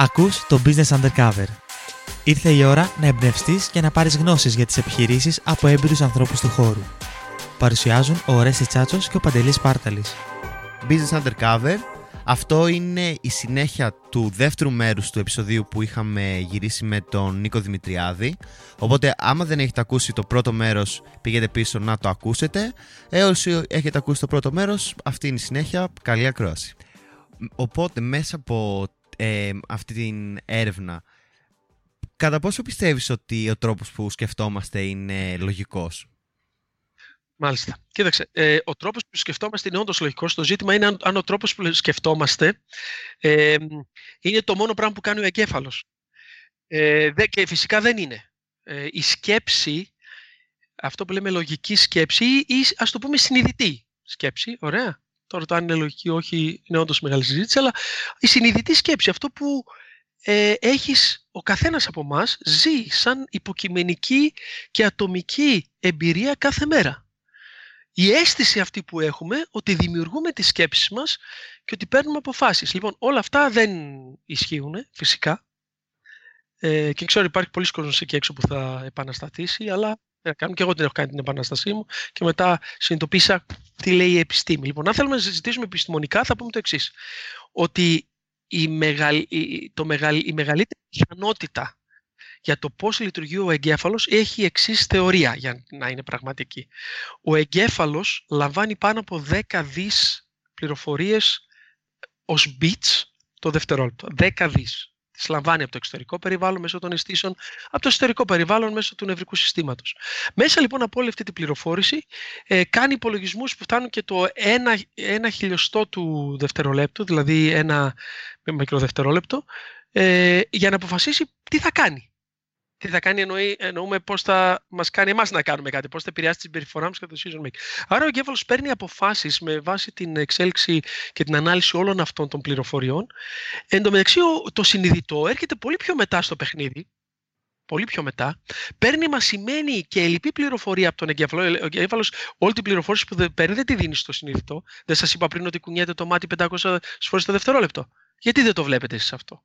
Ακούς το Business Undercover. Ήρθε η ώρα να εμπνευστείς και να πάρεις γνώσεις για τις επιχειρήσεις από έμπειρους ανθρώπους του χώρου. Παρουσιάζουν ο Ρέστης Τσάτσος και ο Παντελής Πάρταλης. Business Undercover. Αυτό είναι η συνέχεια του δεύτερου μέρους του επεισοδίου που είχαμε γυρίσει με τον Νίκο Δημητριάδη. Οπότε άμα δεν έχετε ακούσει το πρώτο μέρος, πήγαινε πίσω να το ακούσετε. Όσοι έχετε ακούσει το πρώτο μέρος, αυτή είναι η συνέχεια. Καλή ακρόαση. Οπότε μέσα από αυτή την έρευνα, κατά πόσο πιστεύεις ότι ο τρόπος που σκεφτόμαστε είναι λογικός? Μάλιστα. Κοίταξε, ο τρόπος που σκεφτόμαστε είναι όντως λογικός. Το ζήτημα είναι αν ο τρόπος που σκεφτόμαστε είναι το μόνο πράγμα που κάνει ο εγκέφαλος. Και φυσικά δεν είναι. Η σκέψη, αυτό που λέμε λογική σκέψη ή ας το πούμε συνειδητή σκέψη, ωραία. Τώρα το αν είναι λογική όχι είναι όντως μεγάλη συζήτηση, αλλά η συνειδητή σκέψη, αυτό που ο καθένας από εμάς ζει σαν υποκειμενική και ατομική εμπειρία κάθε μέρα. Η αίσθηση αυτή που έχουμε ότι δημιουργούμε τις σκέψεις μας και ότι παίρνουμε αποφάσεις. Λοιπόν, όλα αυτά δεν ισχύουν φυσικά. Και ξέρω υπάρχει πολλοί κόσμος εκεί έξω που θα επαναστατήσει, αλλά κάνω και εγώ την έχω κάνει την επαναστασή μου και μετά συνειδητοποίησα τι λέει η επιστήμη. Λοιπόν, αν θέλουμε να συζητήσουμε επιστημονικά θα πούμε το εξής, ότι η μεγαλύτερη πιθανότητα για το πώς λειτουργεί ο εγκέφαλος έχει εξής θεωρία για να είναι πραγματική. Ο εγκέφαλος λαμβάνει πάνω από 10 δις πληροφορίες ως bits το δευτερόλεπτο. 10 δις. Τις λαμβάνει από το εξωτερικό περιβάλλον μέσω των αισθήσεων, από το εσωτερικό περιβάλλον μέσω του νευρικού συστήματος. Μέσα λοιπόν από όλη αυτή την πληροφόρηση κάνει υπολογισμούς που φτάνουν και το 1 χιλιοστό του δευτερολέπτου, δηλαδή ένα μικρό δευτερόλεπτο, για να αποφασίσει τι θα κάνει. Τι θα κάνει εννοούμε πώς θα μας κάνει εμάς να κάνουμε κάτι, πώς θα επηρεάσει την συμπεριφορά μας κατά το decision making. Άρα ο εγκέφαλος παίρνει αποφάσεις με βάση την εξέλιξη και την ανάλυση όλων αυτών των πληροφοριών. Εν τω μεταξύ το συνειδητό έρχεται πολύ πιο μετά στο παιχνίδι, πολύ πιο μετά, παίρνει μασημένη και ελλειπή πληροφορία από τον εγκέφαλο. Ο εγκέφαλος όλη την πληροφόρηση που δεν παίρνει δεν τη δίνει στο συνειδητό. Δεν σας είπα πριν ότι κουνιέται το μάτι 500 φορές το δευτερόλεπτο. Γιατί δεν το βλέπετε εσείς αυτό?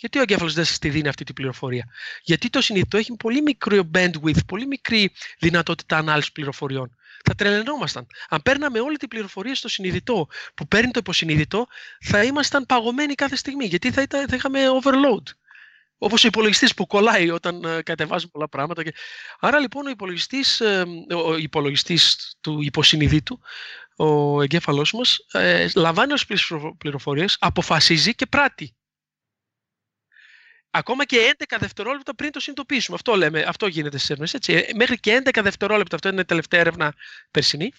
Γιατί ο εγκέφαλος δεν σας τη δίνει αυτή την πληροφορία? Γιατί το συνειδητό έχει πολύ μικρό bandwidth, πολύ μικρή δυνατότητα ανάλυσης πληροφοριών. Θα τρελαινόμασταν. Αν παίρναμε όλη την πληροφορία στο συνειδητό που παίρνει το υποσυνείδητο, θα ήμασταν παγωμένοι κάθε στιγμή. Γιατί θα είχαμε overload. Όπως ο υπολογιστής που κολλάει όταν κατεβάζουμε πολλά πράγματα. Άρα λοιπόν ο υπολογιστής του υποσυνειδήτου, ο εγκέφαλός μας, λαμβάνει ως πληροφορίες, αποφασίζει και πράττει. Ακόμα και 11 δευτερόλεπτα πριν το συνειδητοποιήσουμε. Αυτό λέμε, αυτό γίνεται στις έρευνες, έτσι. Μέχρι και 11 δευτερόλεπτα, αυτό είναι η τελευταία έρευνα περσινή.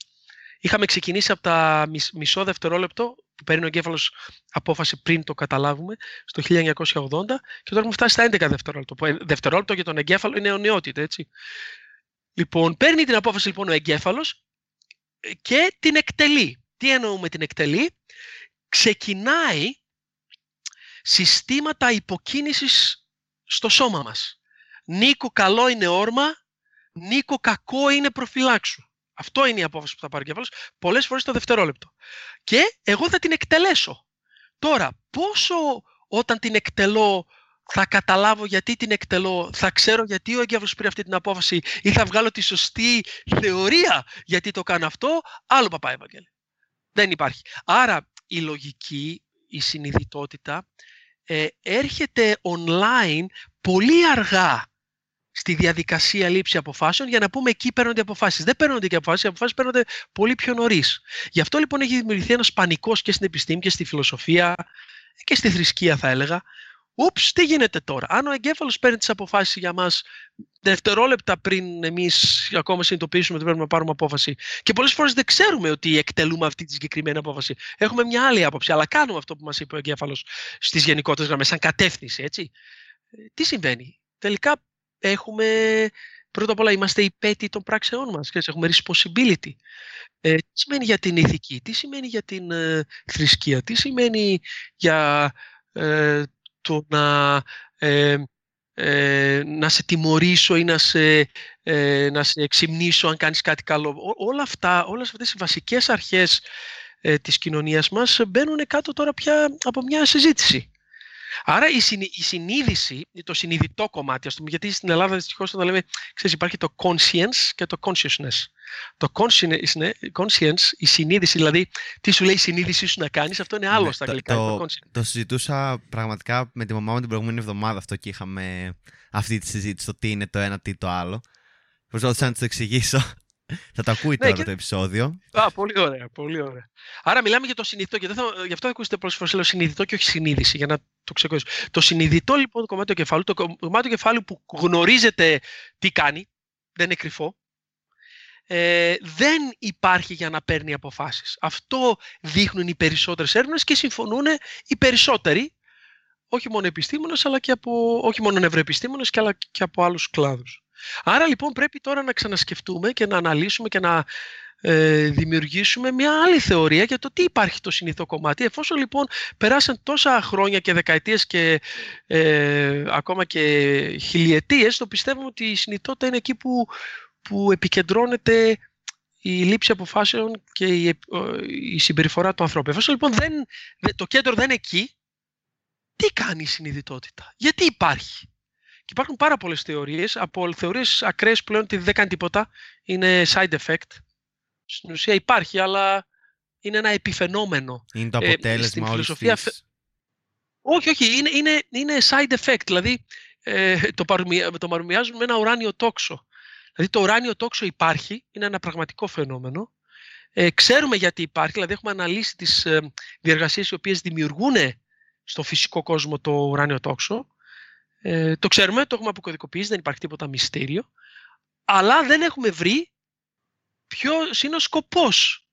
Είχαμε ξεκινήσει από τα μισό δευτερόλεπτο που παίρνει ο εγκέφαλος απόφαση πριν το καταλάβουμε, στο 1980, και τώρα έχουμε φτάσει στα 11 δευτερόλεπτα. Δευτερόλεπτο για τον εγκέφαλο είναι αιωνιότητα, έτσι. Λοιπόν, παίρνει την απόφαση λοιπόν ο εγκέφαλος και την εκτελεί. Τι εννοούμε την εκτελεί? Ξεκινάει συστήματα υποκίνησης στο σώμα μας. Νίκο, καλό είναι όρμα. Νίκο, κακό είναι προφυλάξου. Αυτό είναι η απόφαση που θα πάρει ο εγκέφαλος πολλές φορές το δευτερόλεπτο. Και εγώ θα την εκτελέσω. Τώρα, πόσο όταν την εκτελώ θα καταλάβω γιατί την εκτελώ, θα ξέρω γιατί ο εγκέφαλος πήρε αυτή την απόφαση ή θα βγάλω τη σωστή θεωρία γιατί το κάνω αυτό, άλλο παπά, Ευαγγέλη. Δεν υπάρχει. Άρα, η λογική, η συνειδητότητα έρχεται online πολύ αργά στη διαδικασία λήψη αποφάσεων για να πούμε εκεί παίρνονται αποφάσεις. Δεν παίρνονται και αποφάσεις, οι αποφάσεις παίρνονται πολύ πιο νωρίς. Γι' αυτό λοιπόν έχει δημιουργηθεί ένας πανικός και στην επιστήμη και στη φιλοσοφία και στη θρησκεία θα έλεγα. Ούψ, τι γίνεται τώρα? Αν ο εγκέφαλος παίρνει τις αποφάσεις για μας δευτερόλεπτα πριν εμείς ακόμα συνειδητοποιήσουμε ότι πρέπει να πάρουμε απόφαση, και πολλές φορές δεν ξέρουμε ότι εκτελούμε αυτή τη συγκεκριμένη απόφαση. Έχουμε μια άλλη άποψη, αλλά κάνουμε αυτό που μας είπε ο εγκέφαλος στις γενικότερες γραμμές, σαν κατεύθυνση, έτσι. Τι συμβαίνει? Τελικά έχουμε, πρώτα απ' όλα, είμαστε υπέτοιοι των πράξεών μας. Έχουμε responsibility. Τι σημαίνει για την ηθική, τι σημαίνει για την θρησκεία, τι σημαίνει για το να σε τιμωρήσω ή να σε εξυμνήσω αν κάνεις κάτι καλό. Όλες αυτές οι βασικές αρχές της κοινωνίας μας μπαίνουν κάτω τώρα πια από μια συζήτηση. Άρα η συνείδηση, το συνειδητό κομμάτι, ας πούμε, γιατί στην Ελλάδα δυστυχώς όταν λέμε, ξέρεις, υπάρχει το conscience και το consciousness. Το conscience, η συνείδηση, δηλαδή τι σου λέει η συνείδησή σου να κάνεις, αυτό είναι άλλο στα αγγλικά. Το συζητούσα πραγματικά με τη μαμά μου την προηγούμενη εβδομάδα αυτό και είχαμε αυτή τη συζήτηση, το τι είναι το ένα, τι το άλλο. Προσπαθούσα να το εξηγήσω. Θα το ακούει τώρα το επεισόδιο. Α, πολύ ωραία, πολύ ωραία. Άρα μιλάμε για το συνειδητό και γι' αυτό θα ακούσετε πρόσφατα λέω συνειδητό και όχι συνείδηση, για να το ξεκολλήσω. Το συνειδητό λοιπόν κομμάτι του κεφάλου, το κομμάτι του κεφάλου που γνωρίζετε τι κάνει, δεν είναι κρυφό, δεν υπάρχει για να παίρνει αποφάσεις. Αυτό δείχνουν οι περισσότερες έρευνες και συμφωνούν οι περισσότεροι, όχι μόνο επιστήμονες, αλλά και όχι μόνο νευροεπιστήμονες, αλλά και από άλλους κλάδους. Άρα λοιπόν πρέπει τώρα να ξανασκεφτούμε και να αναλύσουμε και να δημιουργήσουμε μια άλλη θεωρία για το τι υπάρχει το συνειδητό κομμάτι. Εφόσον λοιπόν περάσαν τόσα χρόνια και δεκαετίες και ακόμα και χιλιετίες, το πιστεύουμε ότι η συνειδητότητα είναι εκεί που επικεντρώνεται η λήψη αποφάσεων και η συμπεριφορά του ανθρώπου. Εφόσον λοιπόν το κέντρο δεν είναι εκεί, τι κάνει η συνειδητότητα, γιατί υπάρχει? Και υπάρχουν πάρα πολλές θεωρίες, από θεωρίες ακραίες πλέον ότι δεν κάνει τίποτα, είναι side effect. Στην ουσία υπάρχει, αλλά είναι ένα επιφαινόμενο. Είναι το αποτέλεσμα όλης φιλοσοφία... της... Όχι, είναι side effect, δηλαδή το παρομοιάζουν με ένα ουράνιο τόξο. Δηλαδή το ουράνιο τόξο υπάρχει, είναι ένα πραγματικό φαινόμενο. Ξέρουμε γιατί υπάρχει, δηλαδή έχουμε αναλύσει τις διεργασίες οι οποίες δημιουργούν στο φυσικό κόσμο το ουράνιο τόξο. Το ξέρουμε, το έχουμε αποκωδικοποιήσει, δεν υπάρχει τίποτα μυστήριο, αλλά δεν έχουμε βρει ποιος είναι ο σκοπός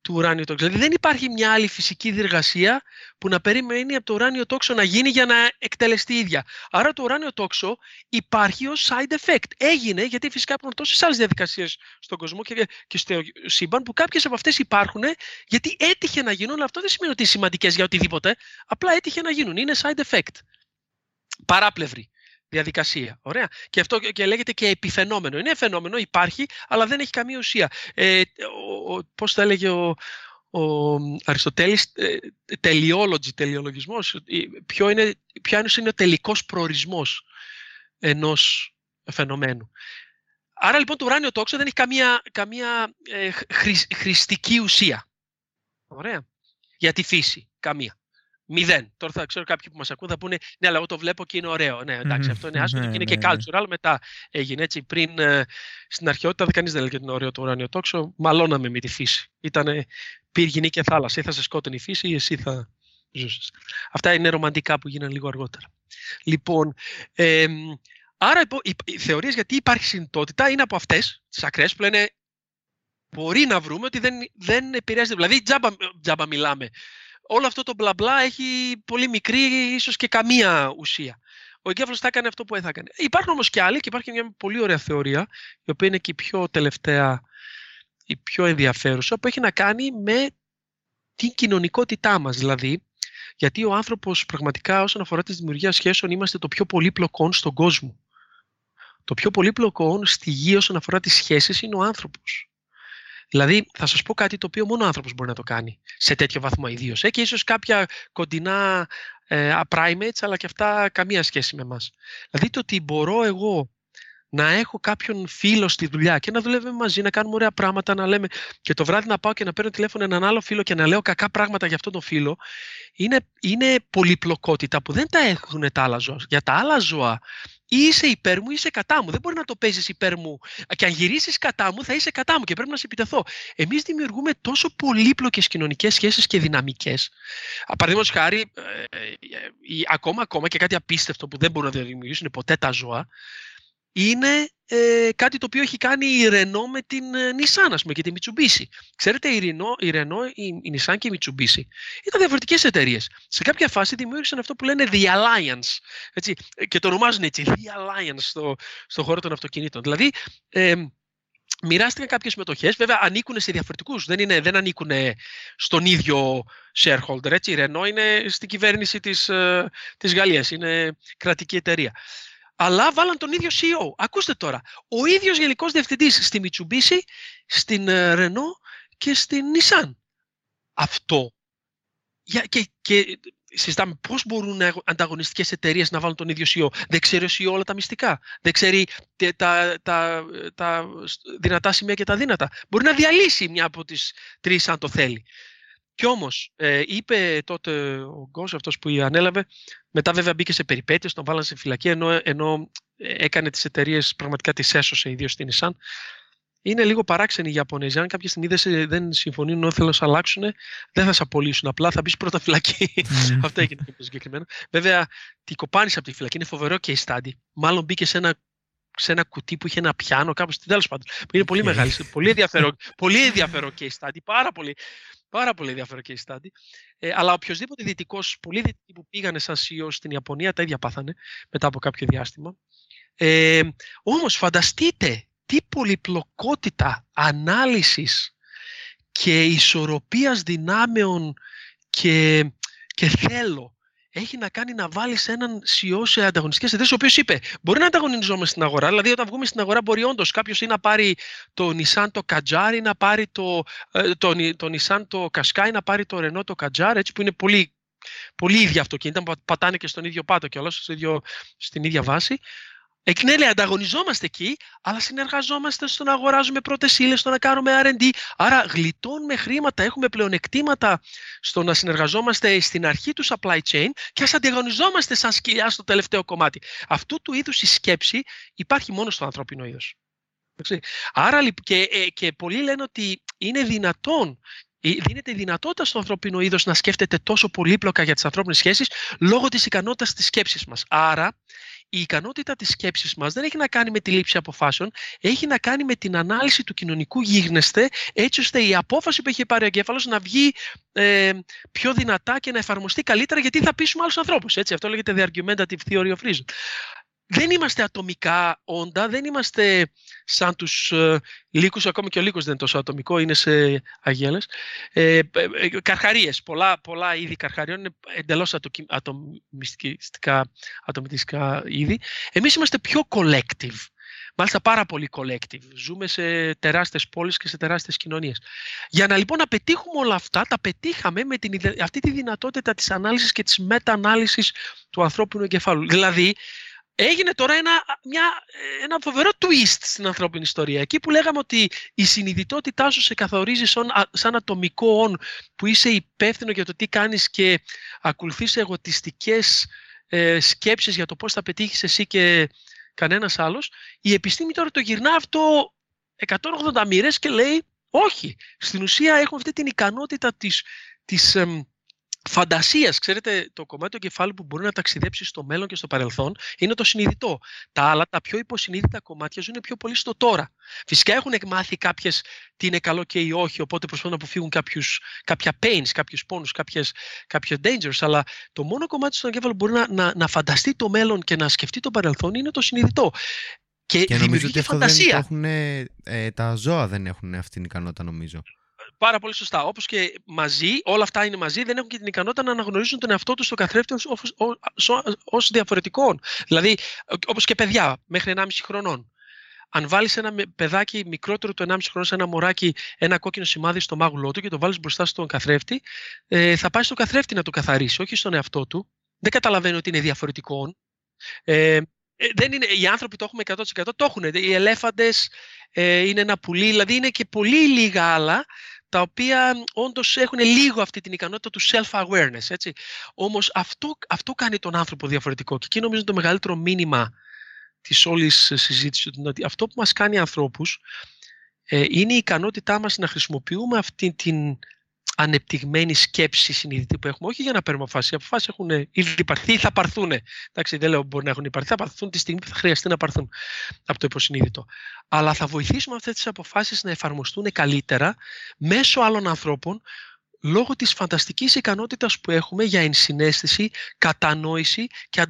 του ουράνιου τόξου. Δηλαδή δεν υπάρχει μια άλλη φυσική διεργασία που να περιμένει από το ουράνιο τόξο να γίνει για να εκτελεστεί η ίδια. Άρα το ουράνιο τόξο υπάρχει ως side effect. Έγινε γιατί φυσικά υπάρχουν τόσες άλλες διαδικασίες στον κόσμο και στο σύμπαν που κάποιες από αυτές υπάρχουν γιατί έτυχε να γίνουν, αλλά αυτό δεν σημαίνει ότι είναι σημαντικές για οτιδήποτε, απλά έτυχε να γίνουν, είναι side effect. Παράπλευρη διαδικασία. Ωραία. Και αυτό και λέγεται και επιφαινόμενο. Είναι φαινόμενο, υπάρχει, αλλά δεν έχει καμία ουσία. Πώς θα έλεγε ο Αριστοτέλης, teleology, τελειολογισμός. Ποια είναι ο τελικός προορισμός ενός φαινομένου. Άρα λοιπόν το ουράνιο τόξο δεν έχει καμία χρηστική ουσία. Ωραία. Για τη φύση, καμία. Μηδέν. Τώρα θα ξέρω κάποιοι που μας ακούν θα πούνε ναι, αλλά εγώ το βλέπω και είναι ωραίο. Ναι, εντάξει, αυτό είναι άσχετο και είναι και cultural. Μετά έγινε έτσι. Πριν στην αρχαιότητα κανείς δεν έλεγε ότι είναι ωραίο το ουράνιο τόξο. Μαλώναμε με τη φύση. Ήτανε πύργινη και θάλασσα. Ή θα σε σκότωνε η φύση ή εσύ θα ζούσες. Αυτά είναι ρομαντικά που γίνανε λίγο αργότερα. Λοιπόν, άρα οι θεωρίες γιατί υπάρχει συνειδητότητα είναι από αυτές τις ακραίες που λένε μπορεί να βρούμε ότι δεν επηρεάζεται. Δηλαδή τζάμπα μιλάμε. Όλο αυτό το μπλα μπλα έχει πολύ μικρή, ίσως και καμία ουσία. Ο εγκέφαλος θα έκανε αυτό που δεν θα έκανε. Υπάρχουν όμως και άλλοι και υπάρχει μια πολύ ωραία θεωρία, η οποία είναι και η πιο τελευταία, η πιο ενδιαφέρουσα, που έχει να κάνει με την κοινωνικότητά μας. Δηλαδή, γιατί ο άνθρωπος πραγματικά όσον αφορά τη δημιουργία σχέσεων είμαστε το πιο πολύπλοκον στον κόσμο. Το πιο πολύπλοκον στη γη όσον αφορά τις σχέσεις είναι ο άνθρωπος. Δηλαδή, θα σας πω κάτι το οποίο μόνο ο άνθρωπος μπορεί να το κάνει, σε τέτοιο βαθμό ιδίως. Και ίσως κάποια κοντινά primates, αλλά και αυτά καμία σχέση με εμάς. Δηλαδή, το ότι μπορώ εγώ να έχω κάποιον φίλο στη δουλειά και να δουλεύουμε μαζί, να κάνουμε ωραία πράγματα, να λέμε και το βράδυ να πάω και να παίρνω τηλέφωνο έναν άλλο φίλο και να λέω κακά πράγματα για αυτόν τον φίλο, είναι πολυπλοκότητα που δεν τα έχουν τα άλλα ζώα. Για τα άλλα ζώα, ή είσαι υπέρ μου ή είσαι κατά μου. Δεν μπορεί να το παίζεις υπέρ μου. Και αν γυρίσεις κατά μου, θα είσαι κατά μου και πρέπει να σε επιτεθώ. Εμείς δημιουργούμε τόσο πολύπλοκες κοινωνικές σχέσεις και δυναμικές. Παραδείγματος χάρη, ακόμα και κάτι απίστευτο που δεν μπορούν να δημιουργήσουν ποτέ τα ζώα, είναι κάτι το οποίο έχει κάνει η Renault με την Nissan, ας πούμε, και τη Mitsubishi. Ξέρετε, η Renault, η Nissan και η Mitsubishi ήταν διαφορετικές εταιρείες. Σε κάποια φάση δημιούργησαν αυτό που λένε The Alliance. Έτσι, και το ονομάζουν έτσι, The Alliance στο χώρο των αυτοκινήτων. Δηλαδή, μοιράστηκαν κάποιες μετοχές, βέβαια ανήκουν σε διαφορετικούς, δεν ανήκουν στον ίδιο shareholder. Έτσι. Η Renault είναι στην κυβέρνηση της Γαλλίας, είναι κρατική εταιρεία. Αλλά βάλαν τον ίδιο CEO. Ακούστε τώρα, ο ίδιος γενικός διευθυντής στη Mitsubishi, στην Renault και στην Nissan. Αυτό. Και συζητάμε πώς μπορούν ανταγωνιστικές εταιρείες να βάλουν τον ίδιο CEO. Δεν ξέρει ο CEO όλα τα μυστικά. Δεν ξέρει τα δυνατά σημεία και τα δύνατα. Μπορεί να διαλύσει μια από τις τρεις αν το θέλει. Κι όμως, είπε τότε ο Γκος, αυτός που ανέλαβε, μετά βέβαια μπήκε σε περιπέτειες, τον βάλανε σε φυλακή, ενώ έκανε τις εταιρείες, πραγματικά τις έσωσε, ιδίως στην Nissan. Είναι λίγο παράξενοι οι Ιαπωνέζοι. Αν κάποια στιγμή δεν συμφωνούν, ενώ θέλουν να σε αλλάξουν, δεν θα σε απολύσουν. Απλά θα μπει πρώτα φυλακή. Αυτό έγινε συγκεκριμένα. Βέβαια, την κοπάνισε από τη φυλακή. Είναι φοβερό και η στάντη. Μάλλον μπήκε σε ένα κουτί που είχε ένα πιάνο, κάπως. Τέλος πάντων. Είναι πολύ μεγάλη. Πολύ ενδιαφέρον και η στάντη. Πάρα πολύ ενδιαφέρον και η στάντη. Αλλά οποιοδήποτε δυτικός, πολλοί δυτικοί που πήγανε σαν CEO στην Ιαπωνία, τα ίδια πάθανε μετά από κάποιο διάστημα. Όμως φανταστείτε. Τι πολυπλοκότητα ανάλυσης και ισορροπίας δυνάμεων και θέλω έχει να κάνει να βάλεις έναν CEO σε ανταγωνιστικές εταιρείες, ο οποίος είπε μπορεί να ανταγωνιζόμαστε στην αγορά, δηλαδή όταν βγούμε στην αγορά μπορεί όντως κάποιος ή να πάρει το Nissan το Kadjar ή να πάρει το Nissan το Qashqai, να πάρει το Renault το Kadjar, έτσι που είναι πολύ, πολύ ίδια αυτοκίνητα, πατάνε και στον ίδιο πάτο και όλα στην ίδια βάση. Ναι, λέει, ανταγωνιζόμαστε εκεί, αλλά συνεργαζόμαστε στο να αγοράζουμε πρώτες ύλες, στο να κάνουμε R&D. Άρα γλιτώνουμε χρήματα, έχουμε πλεονεκτήματα στο να συνεργαζόμαστε στην αρχή του supply chain και ας ανταγωνιζόμαστε σαν σκυλιά στο τελευταίο κομμάτι. Αυτού του είδους η σκέψη υπάρχει μόνο στο ανθρώπινο είδος. Άρα και πολλοί λένε ότι είναι δυνατόν, δίνεται δυνατότητα στο ανθρώπινο είδος να σκέφτεται τόσο πολύπλοκα για τις ανθρώπινες σχέσεις λόγω της ικανότητας της σκέψης μας. Άρα, η ικανότητα της σκέψης μας δεν έχει να κάνει με τη λήψη αποφάσεων, έχει να κάνει με την ανάλυση του κοινωνικού γίγνεσθε, έτσι ώστε η απόφαση που έχει πάρει ο εγκέφαλος να βγει πιο δυνατά και να εφαρμοστεί καλύτερα, γιατί θα πείσουμε άλλους ανθρώπους. Έτσι, αυτό λέγεται the argumentative theory of reason. Δεν είμαστε ατομικά όντα, δεν είμαστε σαν τους λύκους, ακόμη και ο λύκος δεν είναι τόσο ατομικό, είναι σε αγέλες. Καρχαρίες, πολλά είδη καρχαριών είναι εντελώς ατομιστικά είδη. Εμείς είμαστε πιο collective, μάλιστα πάρα πολύ collective. Ζούμε σε τεράστιες πόλεις και σε τεράστιες κοινωνίες. Για να λοιπόν να πετύχουμε όλα αυτά, τα πετύχαμε με αυτή τη δυνατότητα της ανάλυσης και της μετανάλυσης του ανθρώπινου εγκεφάλου. Δηλαδή, έγινε τώρα ένα φοβερό twist στην ανθρώπινη ιστορία. Εκεί που λέγαμε ότι η συνειδητότητά σου σε καθορίζει σαν ατομικό όν που είσαι υπεύθυνο για το τι κάνεις και ακολουθείς εγωτιστικές σκέψεις για το πώς θα πετύχεις εσύ και κανένας άλλος. Η επιστήμη τώρα το γυρνά αυτό 180 μοίρες και λέει όχι. Στην ουσία έχουμε αυτή την ικανότητα της φαντασίας. Ξέρετε, το κομμάτι του εγκεφάλου που μπορεί να ταξιδέψει στο μέλλον και στο παρελθόν είναι το συνειδητό. Τα άλλα, τα πιο υποσυνείδητα κομμάτια ζουν πιο πολύ στο τώρα. Φυσικά έχουν μάθει κάποιες τι είναι καλό και ή όχι, οπότε προσπαθούν να αποφύγουν κάποια pains, κάποιους πόνους, κάποια dangers. Αλλά το μόνο κομμάτι στον εγκέφαλο που μπορεί να φανταστεί το μέλλον και να σκεφτεί το παρελθόν είναι το συνειδητό. Και νομίζω ότι αυτό φαντασία. Τα ζώα δεν έχουν αυτή την ικανότητα, νομίζω. Πάρα πολύ σωστά. Όπως και μαζί, όλα αυτά είναι μαζί, δεν έχουν και την ικανότητα να αναγνωρίζουν τον εαυτό τους στον καθρέφτη ως διαφορετικών. Δηλαδή, όπως και παιδιά, μέχρι 1,5 χρονών. Αν βάλεις ένα παιδάκι μικρότερο του 1,5 χρονών σε ένα μωράκι ένα κόκκινο σημάδι στο μάγουλό του και το βάλεις μπροστά στον καθρέφτη, θα πάει στον καθρέφτη να το καθαρίσει, όχι στον εαυτό του. Δεν καταλαβαίνει ότι είναι διαφορετικών. Δεν είναι, οι άνθρωποι το έχουμε 100%, το έχουν. Οι ελέφαντες είναι ένα πουλί, δηλαδή είναι και πολύ λίγα άλλα, τα οποία όντως έχουν λίγο αυτή την ικανότητα του self-awareness, έτσι. Όμως αυτό κάνει τον άνθρωπο διαφορετικό. Και εκεί νομίζω το μεγαλύτερο μήνυμα της όλης συζήτησης, ότι αυτό που μας κάνει ανθρώπους είναι η ικανότητά μας να χρησιμοποιούμε αυτή την ανεπτυγμένη σκέψη συνειδητή που έχουμε, όχι για να παίρνουμε αποφάσεις. Οι αποφάσεις έχουν ήδη υπαρθεί ή θα παρθούν. Εντάξει, δεν λέω μπορεί να έχουν υπαρθεί, θα παρθούν τη στιγμή που θα χρειαστεί να παρθούν από το υποσυνείδητο. Αλλά θα βοηθήσουμε αυτές τις αποφάσεις να εφαρμοστούν καλύτερα μέσω άλλων ανθρώπων λόγω της φανταστικής ικανότητας που έχουμε για ενσυναίσθηση, κατανόηση και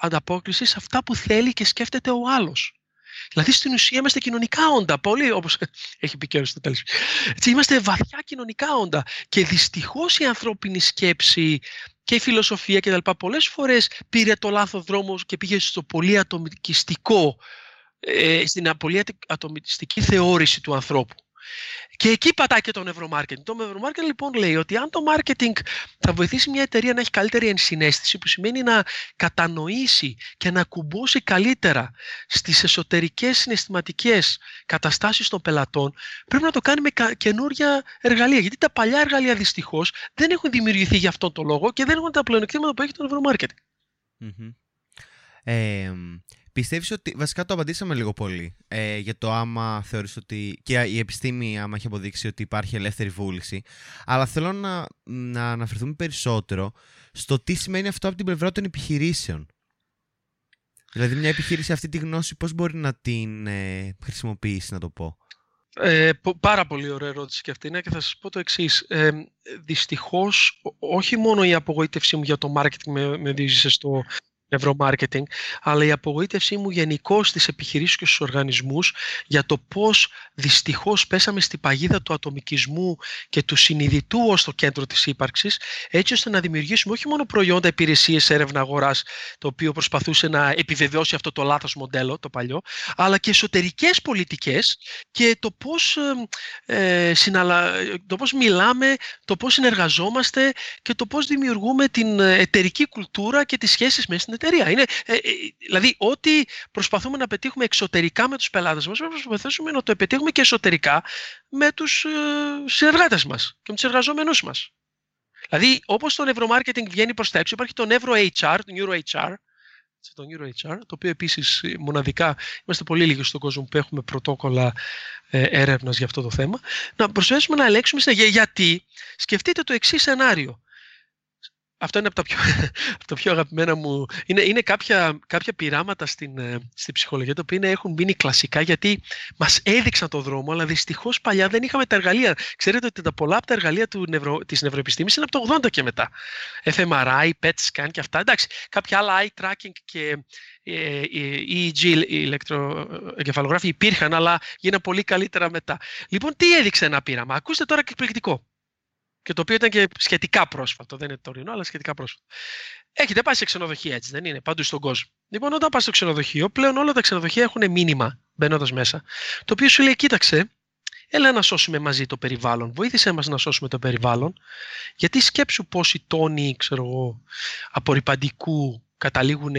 ανταπόκριση σε αυτά που θέλει και σκέφτεται ο άλλος. Δηλαδή στην ουσία είμαστε κοινωνικά όντα, πολύ όπως έχει πει και στο τέλος. Έτσι, είμαστε βαθιά κοινωνικά όντα και δυστυχώς η ανθρώπινη σκέψη και η φιλοσοφία και τα λοιπά πολλές φορές πήρε το λάθος δρόμο και πήγε στο πολύ ατομικιστικό, στην πολύ ατομικιστική θεώρηση του ανθρώπου. Και εκεί πατάει και το νευρομάρκετινγκ. Το νευρομάρκετινγκ λοιπόν λέει ότι αν το μάρκετινγκ θα βοηθήσει μια εταιρεία να έχει καλύτερη ενσυναίσθηση, που σημαίνει να κατανοήσει και να ακουμπώσει καλύτερα στις εσωτερικές συναισθηματικές καταστάσεις των πελατών, πρέπει να το κάνει με καινούργια εργαλεία. Γιατί τα παλιά εργαλεία δυστυχώς δεν έχουν δημιουργηθεί για αυτόν τον λόγο και δεν έχουν τα πλεονεκτήματα που έχει το νευρομάρκετινγκ. Mm-hmm. Πιστεύεις ότι, βασικά το απαντήσαμε λίγο πολύ, για το άμα θεωρείς ότι, και η επιστήμη άμα έχει αποδείξει ότι υπάρχει ελεύθερη βούληση, αλλά θέλω να αναφερθούμε περισσότερο στο τι σημαίνει αυτό από την πλευρά των επιχειρήσεων. Δηλαδή μια επιχείρηση αυτή τη γνώση πώς μπορεί να την χρησιμοποιήσει, να το πω. Πάρα πολύ ωραία ερώτηση και αυτή είναι και θα σας πω το εξής. Δυστυχώς όχι μόνο η απογοήτευσή μου για το marketing με οδήγησε στο νευρομάρκετινγκ, αλλά η απογοήτευσή μου γενικώς στις επιχειρήσεις και στους οργανισμούς για το πώς δυστυχώς πέσαμε στην παγίδα του ατομικισμού και του συνειδητού ως το κέντρο της ύπαρξης, έτσι ώστε να δημιουργήσουμε όχι μόνο προϊόντα, υπηρεσίες, έρευνα αγοράς, το οποίο προσπαθούσε να επιβεβαιώσει αυτό το λάθος μοντέλο, το παλιό, αλλά και εσωτερικές πολιτικές και το πώς, το πώς μιλάμε, το πώς συνεργαζόμαστε και το πώς δημιουργούμε την εταιρική κουλτούρα και τις σχέσεις μέσα στην εταιρεία. Είναι, δηλαδή, ό,τι προσπαθούμε να πετύχουμε εξωτερικά με τους πελάτες μας, πρέπει να προσπαθήσουμε να το πετύχουμε και εσωτερικά με τους συνεργάτες μας και με τους εργαζόμενους μας. Δηλαδή, όπως το νευρομάρκετινγκ βγαίνει προς τα έξω, υπάρχει το νευρο-HR, το neuro-HR, το οποίο επίσης μοναδικά είμαστε πολύ λίγοι στον κόσμο που έχουμε πρωτόκολλα έρευνας για αυτό το θέμα, να προσπαθήσουμε να ελέγξουμε γιατί. Σκεφτείτε το εξής σενάριο. Αυτό είναι από τα πιο αγαπημένα μου. Είναι κάποια πειράματα στην ψυχολογία, τα οποία έχουν μείνει κλασικά γιατί μας έδειξαν το δρόμο, αλλά δυστυχώς παλιά δεν είχαμε τα εργαλεία. Ξέρετε ότι τα πολλά από τα εργαλεία της νευροεπιστήμης είναι από το 80 και μετά. FMRI, PET scan και αυτά. Εντάξει, κάποια άλλα eye tracking και EEG, ηλεκτροεγκεφαλογράφοι υπήρχαν, αλλά γίναν πολύ καλύτερα μετά. Λοιπόν, τι έδειξε ένα πείραμα. Ακούστε τώρα εκπληκτικό. Και το οποίο ήταν και σχετικά πρόσφατο, δεν είναι τωρινό, αλλά σχετικά πρόσφατο. Έχετε πάει σε ξενοδοχεία, έτσι δεν είναι, παντού στον κόσμο. Λοιπόν, όταν πας στο ξενοδοχείο, πλέον όλα τα ξενοδοχεία έχουν μήνυμα μπαίνοντας μέσα, το οποίο σου λέει: κοίταξε, έλα να σώσουμε μαζί το περιβάλλον. Βοήθησέ μας να σώσουμε το περιβάλλον, γιατί σκέψου πόσοι τόνοι, απορρυπαντικού καταλήγουν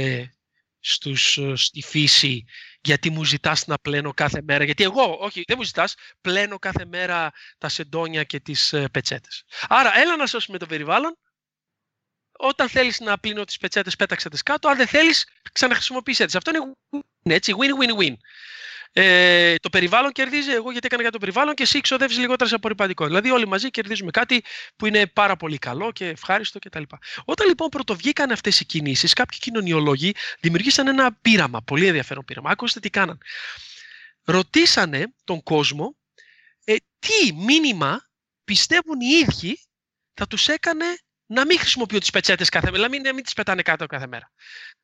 στη φύση. Γιατί μου ζητάς να πλένω κάθε μέρα, γιατί εγώ, όχι, δεν μου ζητάς, πλένω κάθε μέρα τα σεντόνια και τις πετσέτες. Άρα, έλα να σώσουμε το περιβάλλον. Όταν θέλεις να πλύνω τις πετσέτες, πέταξε τις κάτω. Αν δεν θέλεις, ξαναχρησιμοποιήσέ τις. Αυτό είναι έτσι, win-win-win. Το περιβάλλον κερδίζει, εγώ γιατί έκανα για το περιβάλλον και εσύ ξοδεύεις λιγότερα σε απορρυπαντικό. Δηλαδή, όλοι μαζί κερδίζουμε κάτι που είναι πάρα πολύ καλό και ευχάριστο κτλ. Όταν λοιπόν πρωτοβγήκαν αυτές οι κινήσεις, κάποιοι κοινωνιολόγοι δημιουργήσαν ένα πείραμα, πολύ ενδιαφέρον πείραμα. Ακούστε τι κάναν. Ρωτήσανε τον κόσμο τι μήνυμα πιστεύουν οι ίδιοι θα τους έκανε να μην χρησιμοποιούν τις πετσέτες κάθε μέρα, να μην τις πετάνε κάτω κάθε μέρα.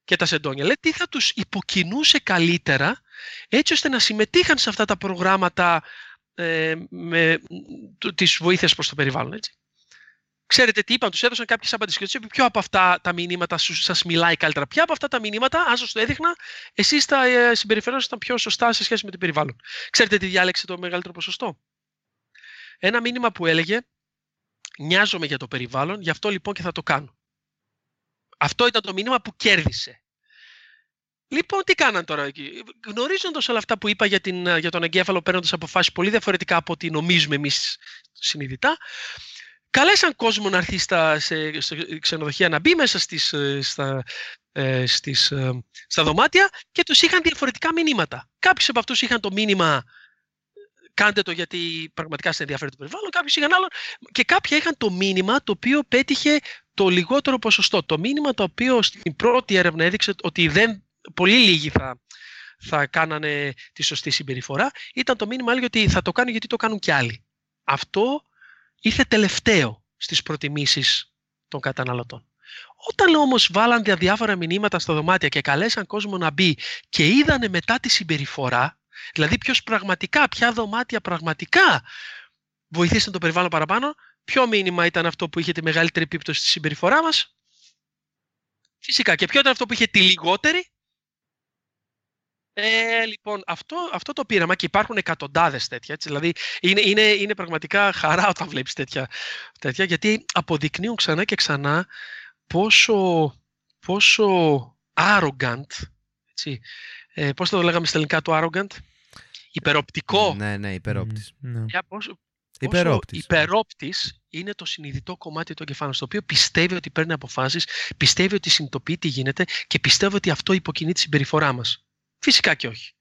Και τα σεντόνια. Λέει τι θα τους υποκινούσε καλύτερα, έτσι ώστε να συμμετείχαν σε αυτά τα προγράμματα της βοήθειας προς το περιβάλλον. Έτσι. Ξέρετε τι είπαν, τους έδωσαν κάποιες απαντήσεις. Ποιο από αυτά τα μηνύματα σας μιλάει καλύτερα. Ποια από αυτά τα μηνύματα, αν σας το έδειχνα, εσείς τα συμπεριφερόσασταν πιο σωστά σε σχέση με το περιβάλλον. Ξέρετε τι διάλεξε το μεγαλύτερο ποσοστό. Ένα μήνυμα που έλεγε: νοιάζομαι για το περιβάλλον, γι' αυτό λοιπόν και θα το κάνω. Αυτό ήταν το μήνυμα που κέρδισε. Λοιπόν, τι κάναν τώρα εκεί. Γνωρίζοντας όλα αυτά που είπα για τον εγκέφαλο, παίρνοντας αποφάσεις πολύ διαφορετικά από ό,τι νομίζουμε εμείς συνειδητά, καλέσαν κόσμο να έρθει σε ξενοδοχεία, να μπει μέσα στα δωμάτια και τους είχαν διαφορετικά μηνύματα. Κάποιοι από αυτούς είχαν το μήνυμα «κάντε το γιατί πραγματικά σας ενδιαφέρει το περιβάλλον», κάποιοι είχαν άλλο, και κάποιοι είχαν το μήνυμα το οποίο πέτυχε το λιγότερο ποσοστό. Το μήνυμα το οποίο στην πρώτη έρευνα έδειξε ότι πολύ λίγοι θα κάνανε τη σωστή συμπεριφορά, ήταν το μήνυμα άλλο ότι θα το κάνω γιατί το κάνουν κι άλλοι. Αυτό ήρθε τελευταίο στις προτιμήσεις των καταναλωτών. Όταν όμως βάλαν διάφορα μηνύματα στα δωμάτια και καλέσαν κόσμο να μπει και είδανε μετά τη συμπεριφορά, δηλαδή ποια δωμάτια πραγματικά βοηθήσαν το περιβάλλον παραπάνω, ποιο μήνυμα ήταν αυτό που είχε τη μεγαλύτερη επίπτωση στη συμπεριφορά μας. Φυσικά. Και ποιο ήταν αυτό που είχε τη λιγότερη. Λοιπόν, αυτό το πείραμα, και υπάρχουν εκατοντάδες τέτοια, έτσι, δηλαδή είναι πραγματικά χαρά όταν βλέπεις τέτοια, γιατί αποδεικνύουν ξανά και ξανά πόσο arrogant, έτσι, πώς θα το λέγαμε στα ελληνικά το arrogant, υπεροπτικό. Ναι, υπερόπτης. Υπερόπτης είναι το συνειδητό κομμάτι του εγκεφάλου, στο οποίο πιστεύει ότι παίρνει αποφάσεις, πιστεύει ότι συνειδητοποιεί τι γίνεται και πιστεύει ότι αυτό υποκινεί τη συμπεριφορά μας. Φυσικά και όχι.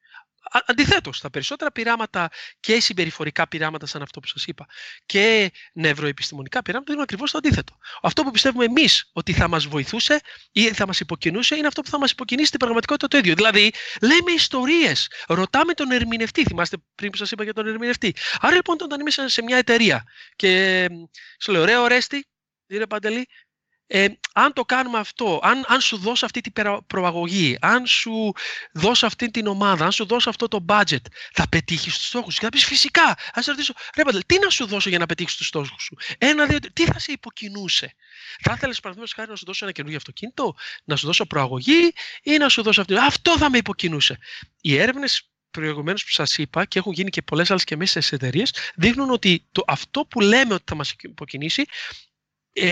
Αντιθέτως, τα περισσότερα πειράματα και συμπεριφορικά πειράματα, σαν αυτό που σας είπα, και νευροεπιστημονικά πειράματα δίνουν ακριβώς το αντίθετο. Αυτό που πιστεύουμε εμείς ότι θα μας βοηθούσε ή θα μας υποκινούσε είναι αυτό που θα μας υποκινήσει στην πραγματικότητα το ίδιο. Δηλαδή, λέμε ιστορίες, ρωτάμε τον ερμηνευτή. Θυμάστε πριν που σας είπα για τον ερμηνευτή. Άρα λοιπόν, όταν είμαι σε μια εταιρεία και σου λέω, ωραία, Ρέστη, κύριε Παντελή. Αν το κάνουμε αυτό, αν σου δώσω αυτή την προαγωγή, αν σου δώσω αυτή την ομάδα, αν σου δώσω αυτό το budget, θα πετύχεις τους στόχους σου? Και θα πεις, φυσικά. Ας ρωτήσω, ρε Παντελή, τι να σου δώσω για να πετύχεις τους στόχους σου? Ένα, δύο, τι θα σε υποκινούσε? Θα ήθελες, παραδείγματος χάρη, να σου δώσω ένα καινούργιο αυτοκίνητο, να σου δώσω προαγωγή ή να σου δώσω αυτό? Αυτό θα με υποκινούσε. Οι έρευνες προηγουμένως που σας είπα, και έχουν γίνει και πολλές άλλες και μέσα στις εταιρείες, δείχνουν ότι αυτό που λέμε ότι θα μας υποκινήσει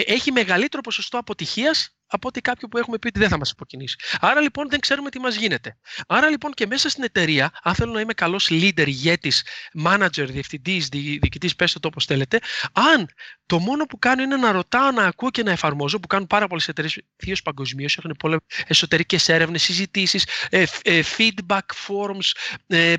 έχει μεγαλύτερο ποσοστό αποτυχίας από ότι κάποιο που έχουμε πει ότι δεν θα μας υποκινήσει. Άρα λοιπόν δεν ξέρουμε τι μας γίνεται. Άρα λοιπόν και μέσα στην εταιρεία, αν θέλω να είμαι καλός leader, ηγέτης, manager, διευθυντής, διοικητής, πέστε το όπως θέλετε, αν το μόνο που κάνω είναι να ρωτάω, να ακούω και να εφαρμόζω, που κάνουν πάρα πολλές εταιρείες, ιδίως παγκοσμίως, έχουν πολλές εσωτερικές έρευνες, συζητήσεις, feedback forms,